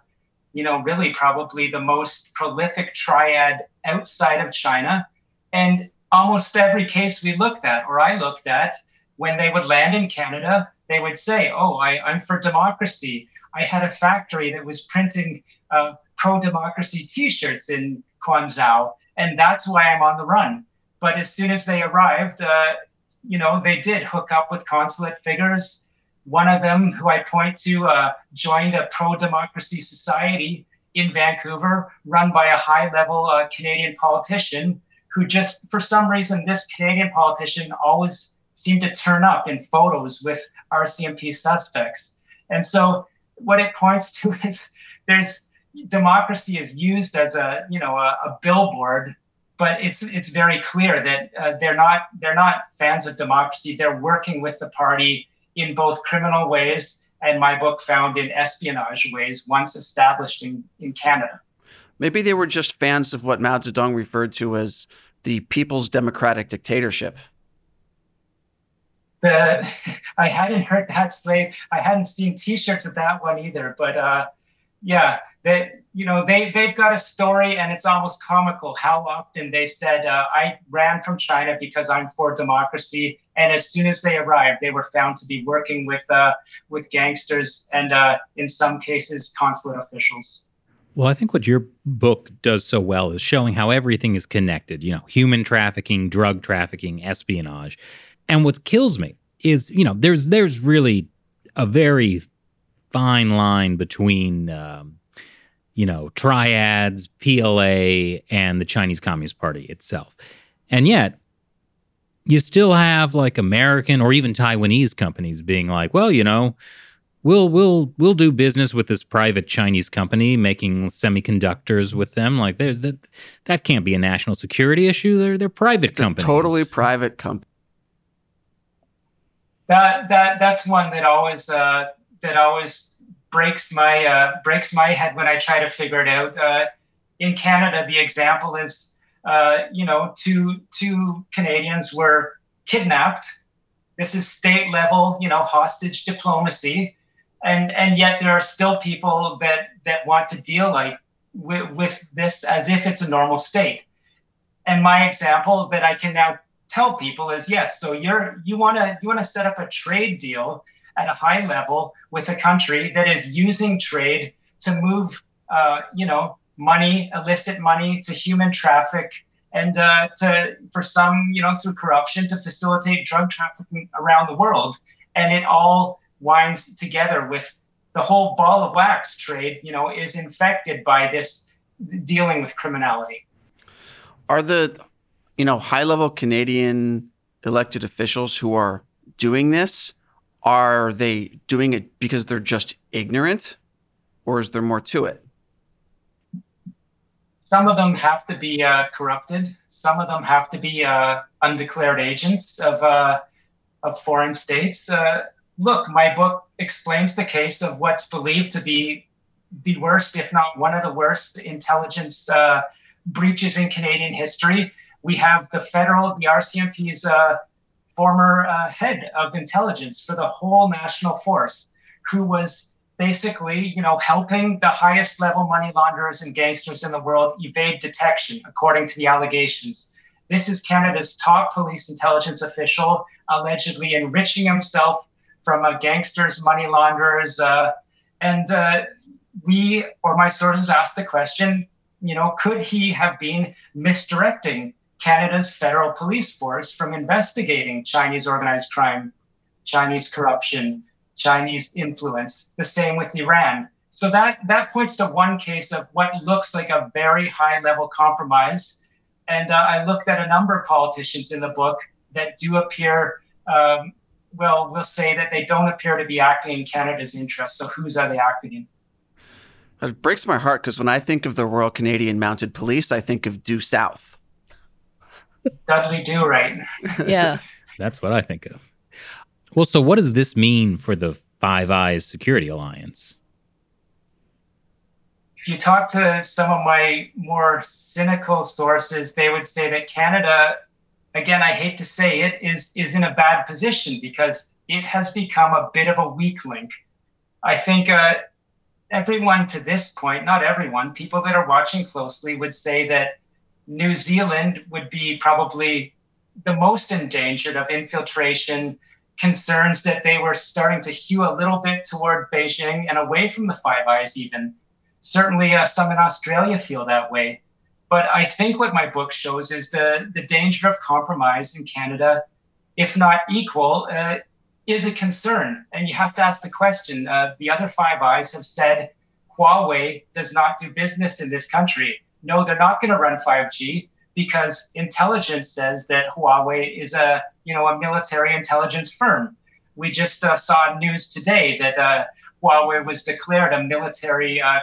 you know, really probably the most prolific triad outside of China. And almost every case we looked at, or I looked at, when they would land in Canada, they would say, "Oh, I, I'm for democracy. I had a factory that was printing uh, pro-democracy T-shirts in Guangzhou, and that's why I'm on the run." But as soon as they arrived, uh, you know, they did hook up with consulate figures. One of them, who I point to, uh, joined a pro-democracy society in Vancouver, run by a high-level uh, Canadian politician, who just, for some reason, this Canadian politician always seemed to turn up in photos with R C M P suspects. And so what it points to is there's democracy is used as a, you know, a, a billboard, but it's it's very clear that uh, they're not they're not fans of democracy. They're working with the party in both criminal ways and my book found in espionage ways once established in, in Canada. Maybe they were just fans of what Mao Zedong referred to as the People's Democratic Dictatorship. The, I hadn't heard that slave. I hadn't seen T-shirts of that one either. But uh, yeah, they, you know, they, they've got a story, and it's almost comical how often they said, uh, "I ran from China because I'm for democracy." And as soon as they arrived, they were found to be working with uh, with gangsters and, uh, in some cases, consulate officials. Well, I think what your book does so well is showing how everything is connected. You know, human trafficking, drug trafficking, espionage. And what kills me is, you know, there's there's really a very fine line between, um, you know, triads, P L A, and the Chinese Communist Party itself. And yet, you still have like American or even Taiwanese companies being like, well, you know, we'll we'll we'll do business with this private Chinese company making semiconductors with them. Like, that that can't be a national security issue. They're they're private it's companies. A totally private company. That that that's one that always uh, that always breaks my uh, breaks my head when I try to figure it out. Uh, in Canada, the example is uh, you know two two Canadians were kidnapped. This is state level, you know, hostage diplomacy, and and yet there are still people that that want to deal like with, with this as if it's a normal state. And my example that I can now tell people is, yes, so you're you want to you want to set up a trade deal at a high level with a country that is using trade to move uh you know money, illicit money, to human traffic and uh to for some you know through corruption to facilitate drug trafficking around the world. And it all winds together with the whole ball of wax. Trade you know is infected by this dealing with criminality. Are the you know, high-level Canadian elected officials who are doing this, are they doing it because they're just ignorant, or is there more to it? Some of them have to be uh, corrupted. Some of them have to be uh, undeclared agents of uh, of foreign states. Uh, look, my book explains the case of what's believed to be the worst, if not one of the worst, intelligence uh, breaches in Canadian history. We have the federal, the R C M P's uh, former uh, head of intelligence for the whole national force, who was basically, you know, helping the highest level money launderers and gangsters in the world evade detection, according to the allegations. This is Canada's top police intelligence official, allegedly enriching himself from uh, gangsters, money launderers. Uh, and uh, we, or my sources, asked the question, you know, could he have been misdirecting Canada's federal police force from investigating Chinese organized crime, Chinese corruption, Chinese influence? The same with Iran. So that, that points to one case of what looks like a very high-level compromise. And uh, I looked at a number of politicians in the book that do appear, um, well, we'll say that they don't appear to be acting in Canada's interest. So whose are they acting in? It breaks my heart because when I think of the Royal Canadian Mounted Police, I think of due south. Dudley Do Right. Yeah. That's what I think of. Well, so what does this mean for the Five Eyes Security Alliance? if you talk to some of my more cynical sources, they would say that Canada, again, I hate to say it, is is in a bad position because it has become a bit of a weak link. I think uh, everyone to this point, not everyone, people that are watching closely would say that New Zealand would be probably the most endangered of infiltration concerns, that they were starting to hew a little bit toward Beijing and away from the Five Eyes even. Certainly uh, some in Australia feel that way. But I think what my book shows is the, the danger of compromise in Canada, if not equal, uh, is a concern. And you have to ask the question, uh, the other Five Eyes have said, Huawei does not do business in this country. No, they're not going to run five G because intelligence says that Huawei is a, you know, a military intelligence firm. We just uh, saw news today that uh, Huawei was declared a military, uh,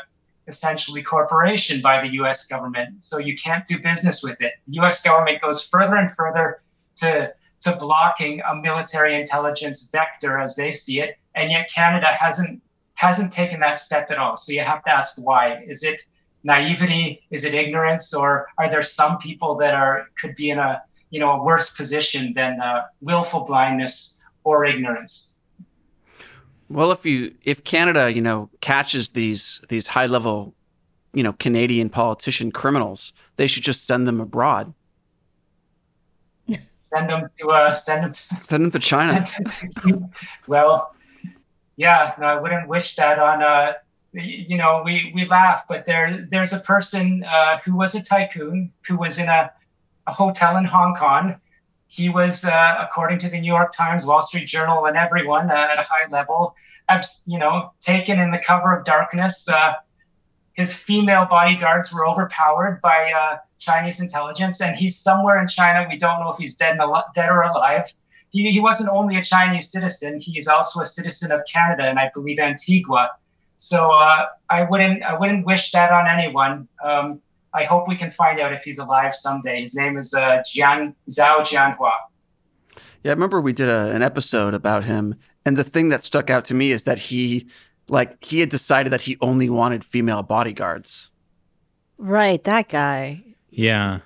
essentially, corporation by the U S government. So you can't do business with it. The U S government goes further and further to, to blocking a military intelligence vector as they see it. And yet Canada hasn't hasn't taken that step at all. So you have to ask why. Is it naivety? Is it ignorance? Or are there some people that are could be in a you know a worse position than uh, willful blindness or ignorance? Well, if you if Canada you know catches these these high level you know Canadian politician criminals, they should just send them abroad. Send them to uh, send them to, send them to China. Them to, well, yeah, no, I wouldn't wish that on uh you know, we, we laugh, but there there's a person uh, who was a tycoon who was in a, a hotel in Hong Kong. He was, uh, according to the New York Times, Wall Street Journal, and everyone uh, at a high level, abs- you know, taken in the cover of darkness. Uh, his female bodyguards were overpowered by uh, Chinese intelligence, and he's somewhere in China. We don't know if he's dead, al- dead or alive. He, he wasn't only a Chinese citizen. He's also a citizen of Canada, and I believe Antigua. So uh, I wouldn't I wouldn't wish that on anyone. Um, I hope we can find out if he's alive someday. His name is uh, Jian Zhao Jianhua. Yeah, I remember we did a, an episode about him, and the thing that stuck out to me is that he, like, he had decided that he only wanted female bodyguards. Right, that guy. Yeah,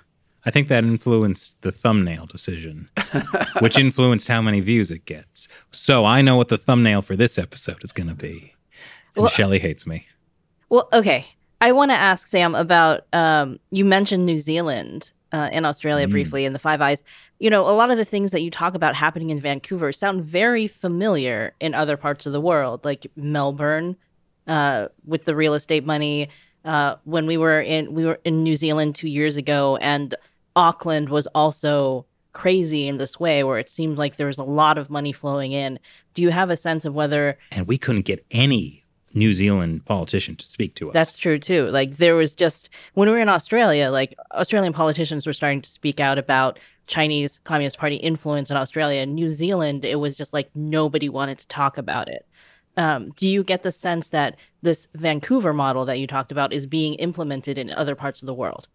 I think that influenced the thumbnail decision, which influenced how many views it gets. So I know what the thumbnail for this episode is going to be. And well, Shelley hates me. Well, okay. I want to ask Sam about, um, you mentioned New Zealand uh, and Australia mm. briefly and the Five Eyes. You know, a lot of the things that you talk about happening in Vancouver sound very familiar in other parts of the world, like Melbourne uh, with the real estate money. Uh, when we were in we were in New Zealand two years ago, and Auckland was also crazy in this way where it seemed like there was a lot of money flowing in. Do you have a sense of whether... And we couldn't get any New Zealand politician to speak to us. That's true, too. Like, there was just, when we were in Australia, like, Australian politicians were starting to speak out about Chinese Communist Party influence in Australia. In New Zealand, it was just like nobody wanted to talk about it. Um, do you get the sense that this Vancouver model that you talked about is being implemented in other parts of the world?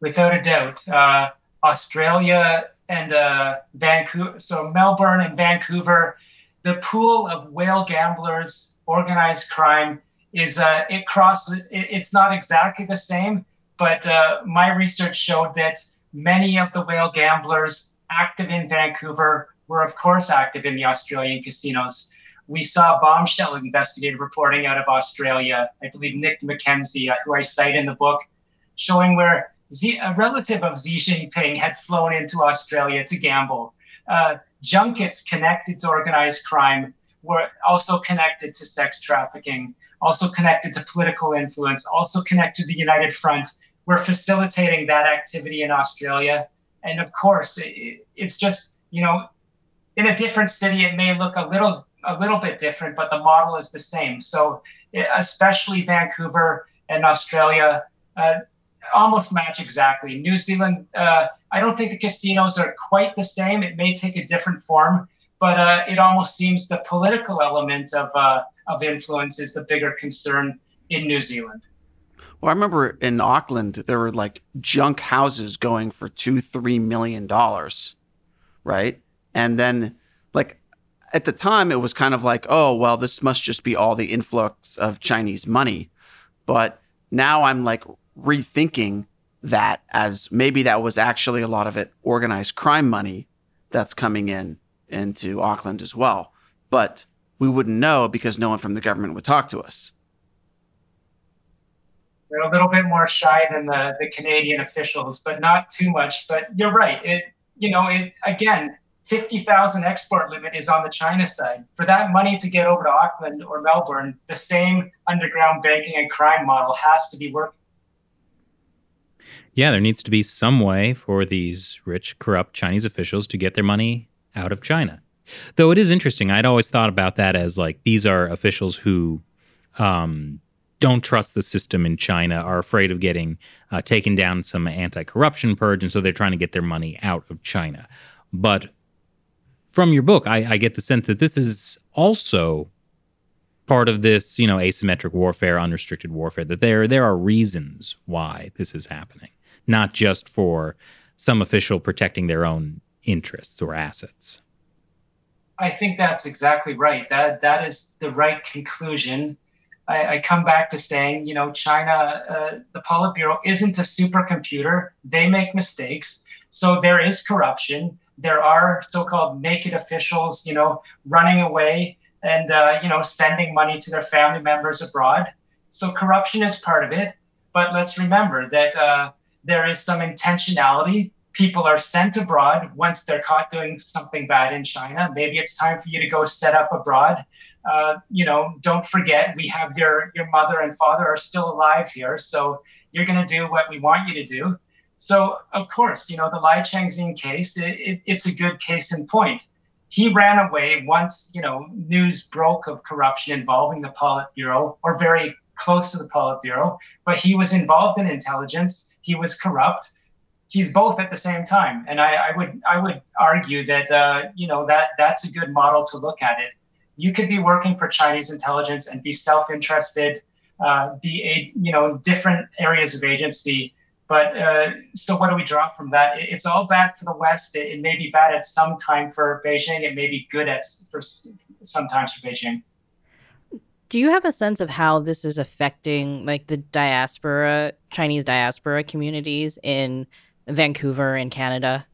Without a doubt. Uh, Australia and uh, Vancouver, so Melbourne and Vancouver, the pool of whale gamblers, organized crime, is uh, it crossed, it, it's not exactly the same, but uh, my research showed that many of the whale gamblers active in Vancouver were, of course, active in the Australian casinos. We saw bombshell investigative reporting out of Australia. I believe Nick McKenzie, uh, who I cite in the book, showing where Z, a relative of Xi Jinping had flown into Australia to gamble. Uh, junkets connected to organized crime were also connected to sex trafficking, also connected to political influence, also connected to the United Front. We're facilitating that activity in Australia. And of course, it, it's just, you know, in a different city, it may look a little a little bit different, but the model is the same. So especially Vancouver and Australia, uh, almost match exactly. New Zealand, uh, I don't think the casinos are quite the same. It may take a different form, but uh, it almost seems the political element of uh, of influence is the bigger concern in New Zealand. Well, I remember in Auckland, there were like junk houses going for two, three million dollars, right? And then like at the time, it was kind of like, oh, well, this must just be all the influx of Chinese money. But now I'm like rethinking that as maybe that was actually a lot of it organized crime money that's coming in into Auckland as well. But we wouldn't know because no one from the government would talk to us. They're a little bit more shy than the, the Canadian officials, but not too much. But you're right. It, you know, it, again, fifty thousand export limit is on the China side. For that money to get over to Auckland or Melbourne, the same underground banking and crime model has to be working. Yeah, there needs to be some way for these rich, corrupt Chinese officials to get their money out of China. Though it is interesting. I'd always thought about that as like, these are officials who um, don't trust the system in China, are afraid of getting uh, taken down some anti-corruption purge, and so they're trying to get their money out of China. But from your book, I, I get the sense that this is also part of this, you know, asymmetric warfare, unrestricted warfare, that there there are reasons why this is happening, not just for some official protecting their own interests or assets. I think that's exactly right. That that is the right conclusion. I, I come back to saying, you know, China, uh, the Politburo isn't a supercomputer. They make mistakes. So there is corruption. There are so-called naked officials, you know, running away and, uh, you know, sending money to their family members abroad. So corruption is part of it. But let's remember that uh, there is some intentionality. People are sent abroad once they're caught doing something bad in China. Maybe it's time for you to go set up abroad. Uh, you know, don't forget, we have your, your mother and father are still alive here. So you're going to do what we want you to do. So, of course, you know, the Lai Changxing case, it, it, it's a good case in point. He ran away once, you know, news broke of corruption involving the Politburo or very close to the Politburo. But he was involved in intelligence. He was corrupt. He's both at the same time, and I, I would I would argue that uh, you know that that's a good model to look at it. You could be working for Chinese intelligence and be self-interested, uh, be a you know different areas of agency. But uh, so what do we draw from that? It, it's all bad for the West. It, it may be bad at some time for Beijing. It may be good at for sometimes for Beijing. Do you have a sense of how this is affecting like the diaspora Chinese diaspora communities in Vancouver in Canada?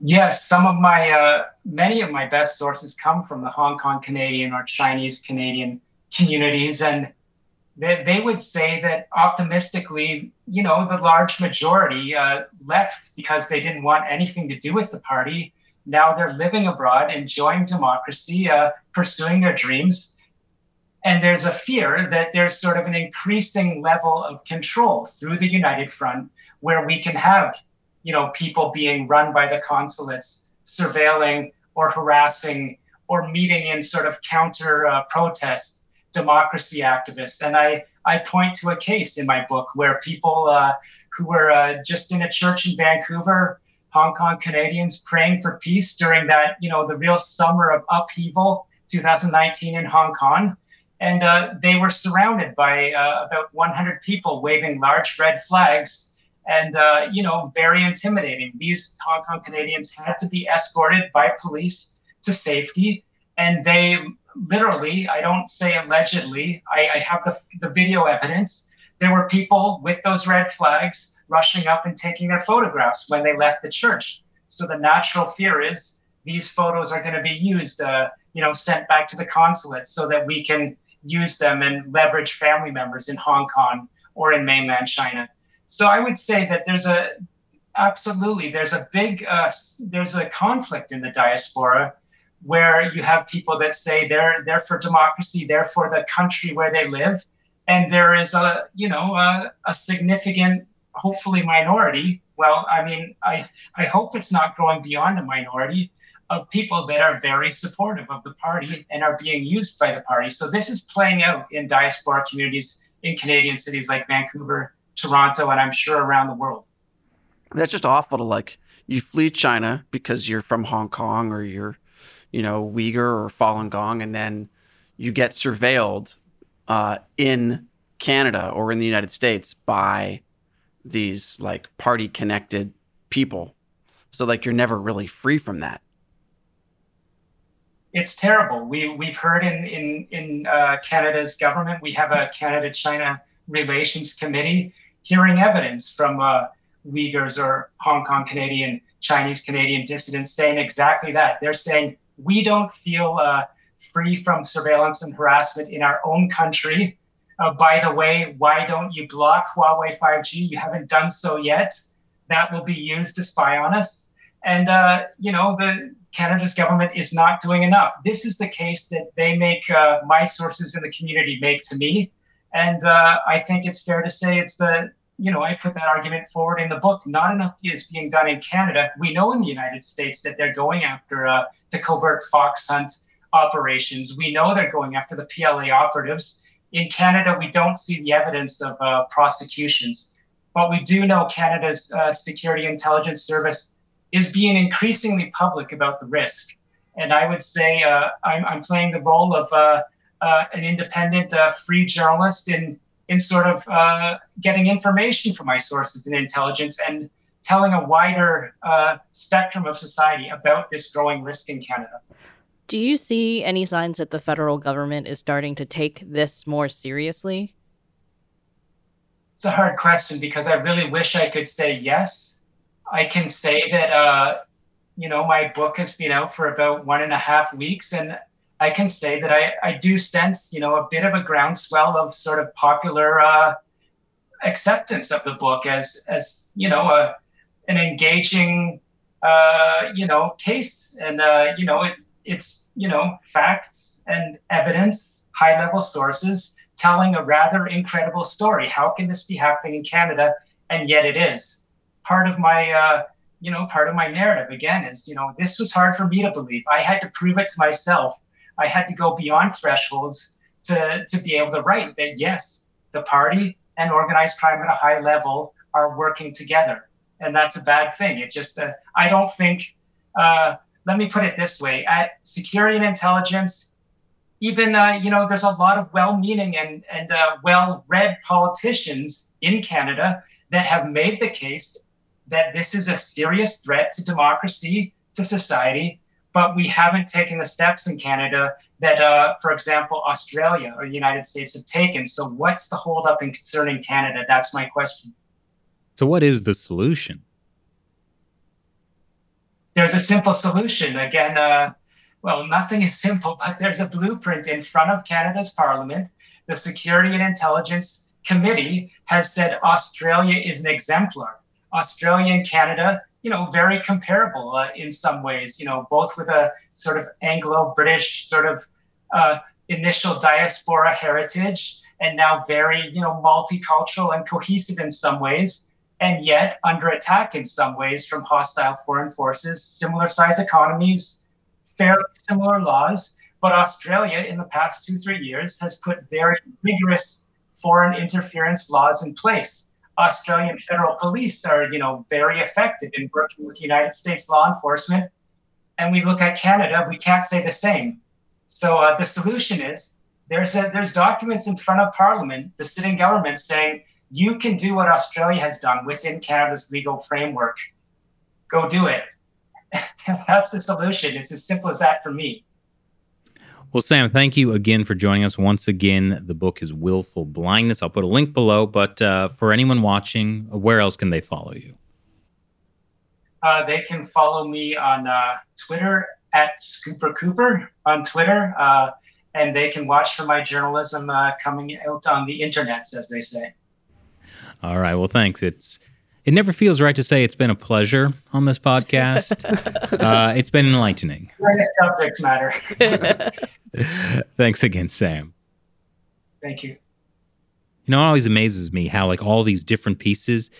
Yes, some of my, uh, many of my best sources come from the Hong Kong Canadian or Chinese Canadian communities. And they, they would say that optimistically, you know, the large majority uh, left because they didn't want anything to do with the party. Now they're living abroad, enjoying democracy, uh, pursuing their dreams. And there's a fear that there's sort of an increasing level of control through the United Front where we can have, you know, people being run by the consulates, surveilling or harassing or meeting in sort of counter uh, protest democracy activists. And I, I point to a case in my book where people uh, who were uh, just in a church in Vancouver, Hong Kong Canadians praying for peace during that, you know, the real summer of upheaval, two thousand nineteen in Hong Kong. And uh, they were surrounded by uh, about one hundred people waving large red flags and, uh, you know, very intimidating. These Hong Kong Canadians had to be escorted by police to safety. And they literally, I don't say allegedly, I, I have the, the video evidence. There were people with those red flags rushing up and taking their photographs when they left the church. So the natural fear is these photos are going to be used, uh, you know, sent back to the consulate so that we can use them and leverage family members in Hong Kong or in mainland China. So I would say that there's a, absolutely, there's a big, uh, there's a conflict in the diaspora where you have people that say they're, they're for democracy, they're for the country where they live. And there is a, you know, a, a significant, hopefully minority, well, I mean, I, I hope it's not going beyond a minority, of people that are very supportive of the party and are being used by the party. So this is playing out in diaspora communities in Canadian cities like Vancouver, Toronto, and I'm sure around the world. That's just awful to like, you flee China because you're from Hong Kong or you're, you know, Uyghur or Falun Gong, and then you get surveilled uh, in Canada or in the United States by these like party connected people. So like, you're never really free from that. it's terrible. We, we've heard in, in, in uh, Canada's government, we have a Canada-China Relations Committee hearing evidence from uh, Uyghurs or Hong Kong Canadian, Chinese Canadian dissidents saying exactly that. They're saying, we don't feel uh, free from surveillance and harassment in our own country. Uh, by the way, why don't you block Huawei five G? You haven't done so yet. That will be used to spy on us. And, uh, you know, the Canada's government is not doing enough. This is the case that they make, uh, my sources in the community make to me. And uh, I think it's fair to say it's the, you know, I put that argument forward in the book. Not enough is being done in Canada. We know in the United States that they're going after uh, the covert fox hunt operations. We know they're going after the P L A operatives. In Canada, we don't see the evidence of uh, prosecutions. But we do know Canada's uh, Security Intelligence Service is being increasingly public about the risk. And I would say uh, I'm, I'm playing the role of uh, uh, an independent uh, free journalist in in sort of uh, getting information from my sources in intelligence and telling a wider uh, spectrum of society about this growing risk in Canada. Do you see any signs that the federal government is starting to take this more seriously? It's a hard question because I really wish I could say yes. I can say that, uh, you know, my book has been out for about one and a half weeks, and I can say that I, I do sense, you know, a bit of a groundswell of sort of popular uh, acceptance of the book as, as you know, a, an engaging, uh, you know, case. And, uh, you know, it, it's, you know, facts and evidence, high-level sources telling a rather incredible story. How can this be happening in Canada? And yet it is. Part of my, uh, you know, part of my narrative, again, is, you know, this was hard for me to believe. I had to prove it to myself. I had to go beyond thresholds to, to be able to write that, yes, the party and organized crime at a high level are working together. And that's a bad thing. It just, uh, I don't think, uh, let me put it this way, at security and intelligence, even, uh, you know, there's a lot of well-meaning and, and uh, well-read politicians in Canada that have made the case that this is a serious threat to democracy, to society, but we haven't taken the steps in Canada that, uh, for example, Australia or the United States have taken. So what's the holdup in concerning Canada? That's my question. So what is the solution? There's a simple solution. Again, uh, well, nothing is simple, but there's a blueprint in front of Canada's Parliament. The Security and Intelligence Committee has said Australia is an exemplar. Australia and Canada, you know, very comparable uh, in some ways, you know, both with a sort of Anglo-British sort of uh, initial diaspora heritage and now very, you know, multicultural and cohesive in some ways, and yet under attack in some ways from hostile foreign forces, similar size economies, fairly similar laws. But Australia in the past two, three years has put very rigorous foreign interference laws in place. Australian federal police are, you know, very effective in working with United States law enforcement. And we look at Canada, we can't say the same. So uh, the solution is there's a, there's documents in front of Parliament, the sitting government saying, you can do what Australia has done within Canada's legal framework. Go do it. That's the solution. It's as simple as that for me. Well, Sam, thank you again for joining us. Once again, the book is Willful Blindness. I'll put a link below, but uh, for anyone watching, where else can they follow you? Uh, they can follow me on uh, Twitter, at Scooper Cooper on Twitter, uh, and they can watch for my journalism uh, coming out on the internet, as they say. All right, well, thanks. It's It never feels right to say it's been a pleasure on this podcast. uh, it's been enlightening. Great subject matter. Thanks again, Sam. Thank you. You know, it always amazes me how like all these different pieces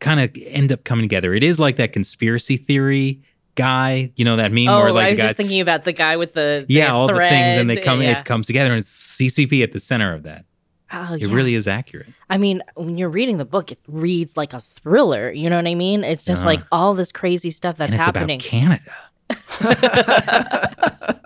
kind of end up coming together. It is like that conspiracy theory guy, you know, that meme oh, where like I was guy, just thinking about the guy with the, the yeah, thread, all the things, and they come, yeah. It comes together, and it's C C P at the center of that. Oh, it yeah. really is accurate. I mean, when you're reading the book, it reads like a thriller. You know what I mean? It's just uh, like all this crazy stuff that's and it's happening. About Canada.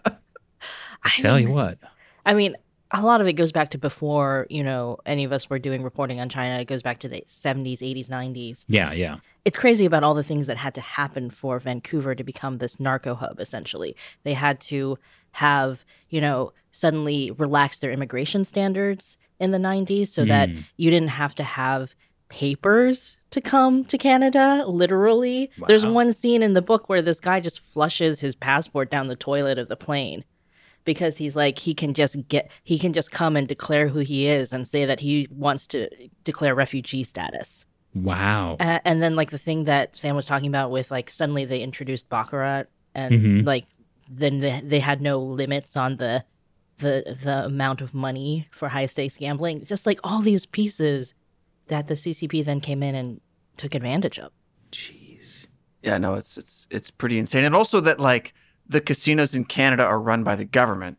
I, I tell mean, you what. I mean, a lot of it goes back to before, you know, any of us were doing reporting on China. It goes back to the seventies, eighties, nineties. Yeah, yeah. It's crazy about all the things that had to happen for Vancouver to become this narco hub, essentially. They had to have, you know, suddenly relax their immigration standards in the nineties so mm. that you didn't have to have papers to come to Canada, literally. Wow. There's one scene in the book where this guy just flushes his passport down the toilet of the plane. Because he's like, he can just get, he can just come and declare who he is and say that he wants to declare refugee status. Wow. Uh, and then, like, the thing that Sam was talking about with, like, suddenly they introduced Baccarat and, mm-hmm. like, then they, they had no limits on the, the, the amount of money for high stakes gambling. Just, like, all these pieces that the C C P then came in and took advantage of. Jeez. Yeah, no, it's, it's, it's pretty insane. And also that, like, the casinos in Canada are run by the government.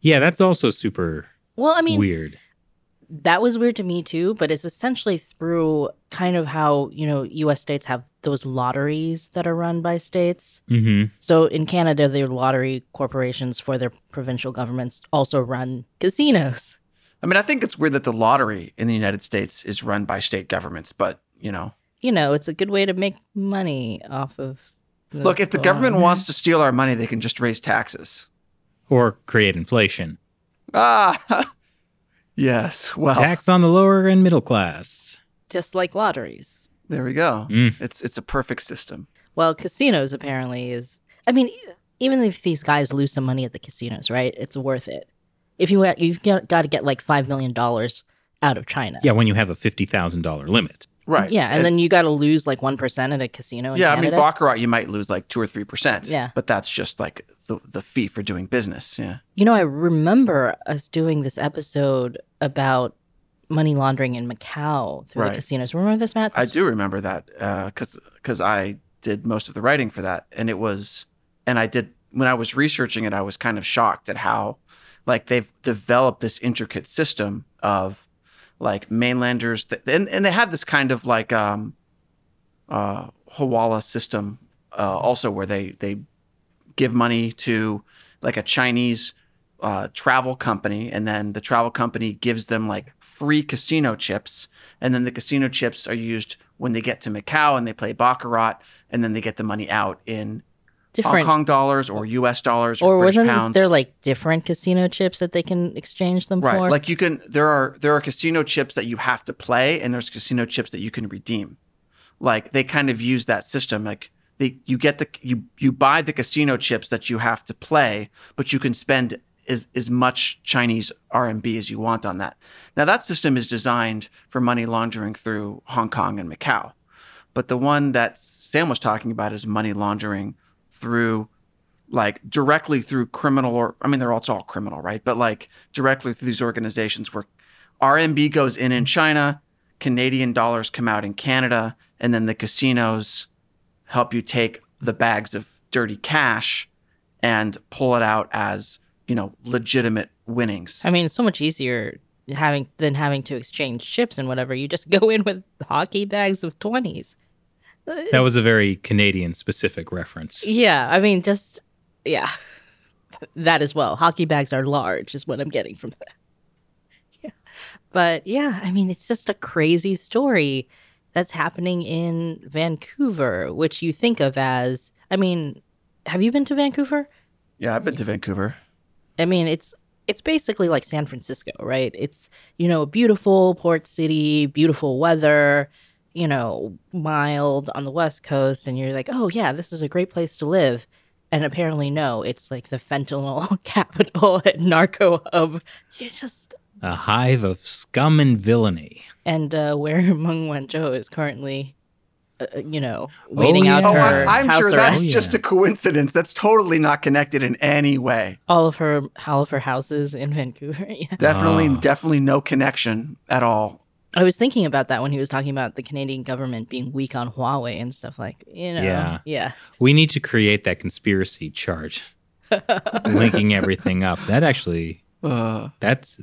Yeah, that's also super well, I mean, weird. That was weird to me too, but it's essentially through kind of how, you know, U S states have those lotteries that are run by states. Mm-hmm. So in Canada, their lottery corporations for their provincial governments also run casinos. I mean, I think it's weird that the lottery in the United States is run by state governments, but, you know. You know, it's a good way to make money off of... Look, if the government wants to steal our money, they can just raise taxes. Or create inflation. Ah, yes. Well, tax on the lower and middle class. Just like lotteries. There we go. Mm. It's it's a perfect system. Well, casinos apparently is... I mean, even if these guys lose some money at the casinos, right? It's worth it. If you, You've got to get like five million dollars out of China. Yeah, when you have a fifty thousand dollars limit. Right. Yeah, and it, then you got to lose like one percent at a casino in yeah, Canada. Yeah, I mean, Baccarat, you might lose like two or three percent. Yeah. But that's just like the, the fee for doing business, yeah. You know, I remember us doing this episode about money laundering in Macau through right. the casinos. Remember this, Matt? I do remember that because uh, because I did most of the writing for that. And it was, and I did, when I was researching it, I was kind of shocked at how, like, they've developed this intricate system of, like, mainlanders, th- and, and they had this kind of, like, um, uh, Hawala system uh, also where they, they give money to, like, a Chinese uh, travel company, and then the travel company gives them, like, free casino chips, and then the casino chips are used when they get to Macau and they play Baccarat, and then they get the money out in different Hong Kong dollars or U S dollars or, or British wasn't pounds. There like different casino chips that they can exchange them right. for? Right, like you can. There are there are casino chips that you have to play, and there's casino chips that you can redeem. Like they kind of use that system. Like they, you get the you you buy the casino chips that you have to play, but you can spend as as much Chinese R M B as you want on that. Now that system is designed for money laundering through Hong Kong and Macau, but the one that Sam was talking about is money laundering through, like, directly through criminal, or I mean, they're all, it's all criminal, right? But like directly through these organizations where R M B goes in in China, Canadian dollars come out in Canada, and then the casinos help you take the bags of dirty cash and pull it out as, you know, legitimate winnings. I mean, it's so much easier having than having to exchange chips and whatever. You just go in with hockey bags of twenties. That was a very Canadian-specific reference. Yeah, I mean, just, yeah, that as well. Hockey bags are large is what I'm getting from that. Yeah. But, yeah, I mean, it's just a crazy story that's happening in Vancouver, which you think of as, I mean, have you been to Vancouver? Yeah, I've been to Vancouver. I mean, it's it's basically like San Francisco, right? It's, you know, a beautiful port city, beautiful weather, you know, mild on the West Coast, and you're like, oh, yeah, this is a great place to live. And apparently, no, it's like the fentanyl capital and narco hub. You're just... a hive of scum and villainy. And uh, where Meng Wanzhou is currently, uh, you know, waiting oh, yeah. out oh, her I, I'm house sure arrest. That's oh, yeah. just a coincidence. That's totally not connected in any way. All of her, all of her houses in Vancouver. Yeah. Definitely, oh. definitely no connection at all. I was thinking about that when he was talking about the Canadian government being weak on Huawei and stuff like, you know. Yeah. yeah. We need to create that conspiracy chart linking everything up. That actually, uh, that's,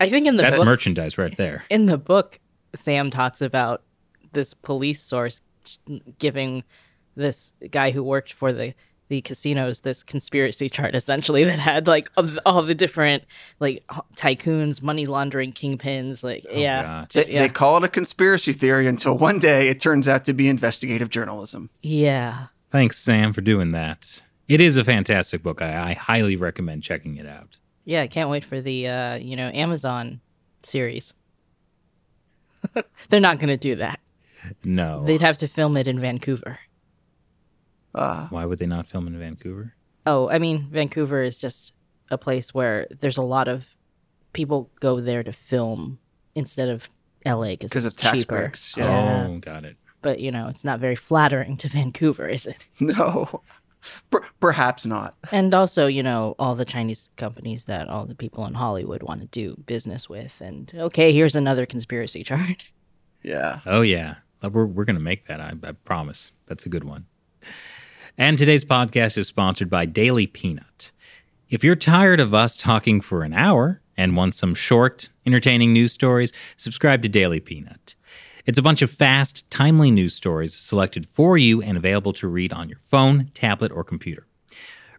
I think in the that's book, merchandise right there. In the book, Sam talks about this police source giving this guy who worked for the the casinos this conspiracy chart, essentially, that had like all the different like tycoons, money laundering kingpins. Like, oh, yeah. They, yeah. They call it a conspiracy theory until one day it turns out to be investigative journalism. Yeah. Thanks, Sam, for doing that. It is a fantastic book. I, I highly recommend checking it out. Yeah, I can't wait for the, uh, you know, Amazon series. They're not going to do that. No. They'd have to film it in Vancouver. Uh, Why would they not film in Vancouver? Oh, I mean, Vancouver is just a place where there's a lot of people go there to film instead of L A because it's of tax cheaper. Breaks. Yeah. Oh, got it. But, you know, it's not very flattering to Vancouver, is it? No, per- perhaps not. And also, you know, all the Chinese companies that all the people in Hollywood want to do business with. And, okay, here's another conspiracy chart. Yeah. Oh, yeah. We're, we're going to make that, I, I promise. That's a good one. And today's podcast is sponsored by Daily Peanut. If you're tired of us talking for an hour and want some short, entertaining news stories, subscribe to Daily Peanut. It's a bunch of fast, timely news stories selected for you and available to read on your phone, tablet, or computer.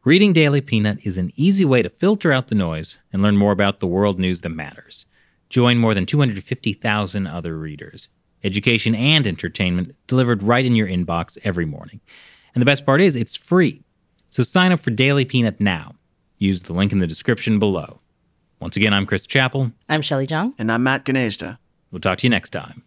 Reading Daily Peanut is an easy way to filter out the noise and learn more about the world news that matters. Join more than two hundred fifty thousand other readers. Education and entertainment delivered right in your inbox every morning. And the best part is, it's free. So sign up for Daily Peanut now. Use the link in the description below. Once again, I'm Chris Chappell. I'm Shelley Zhang. And I'm Matt Gnaizda. We'll talk to you next time.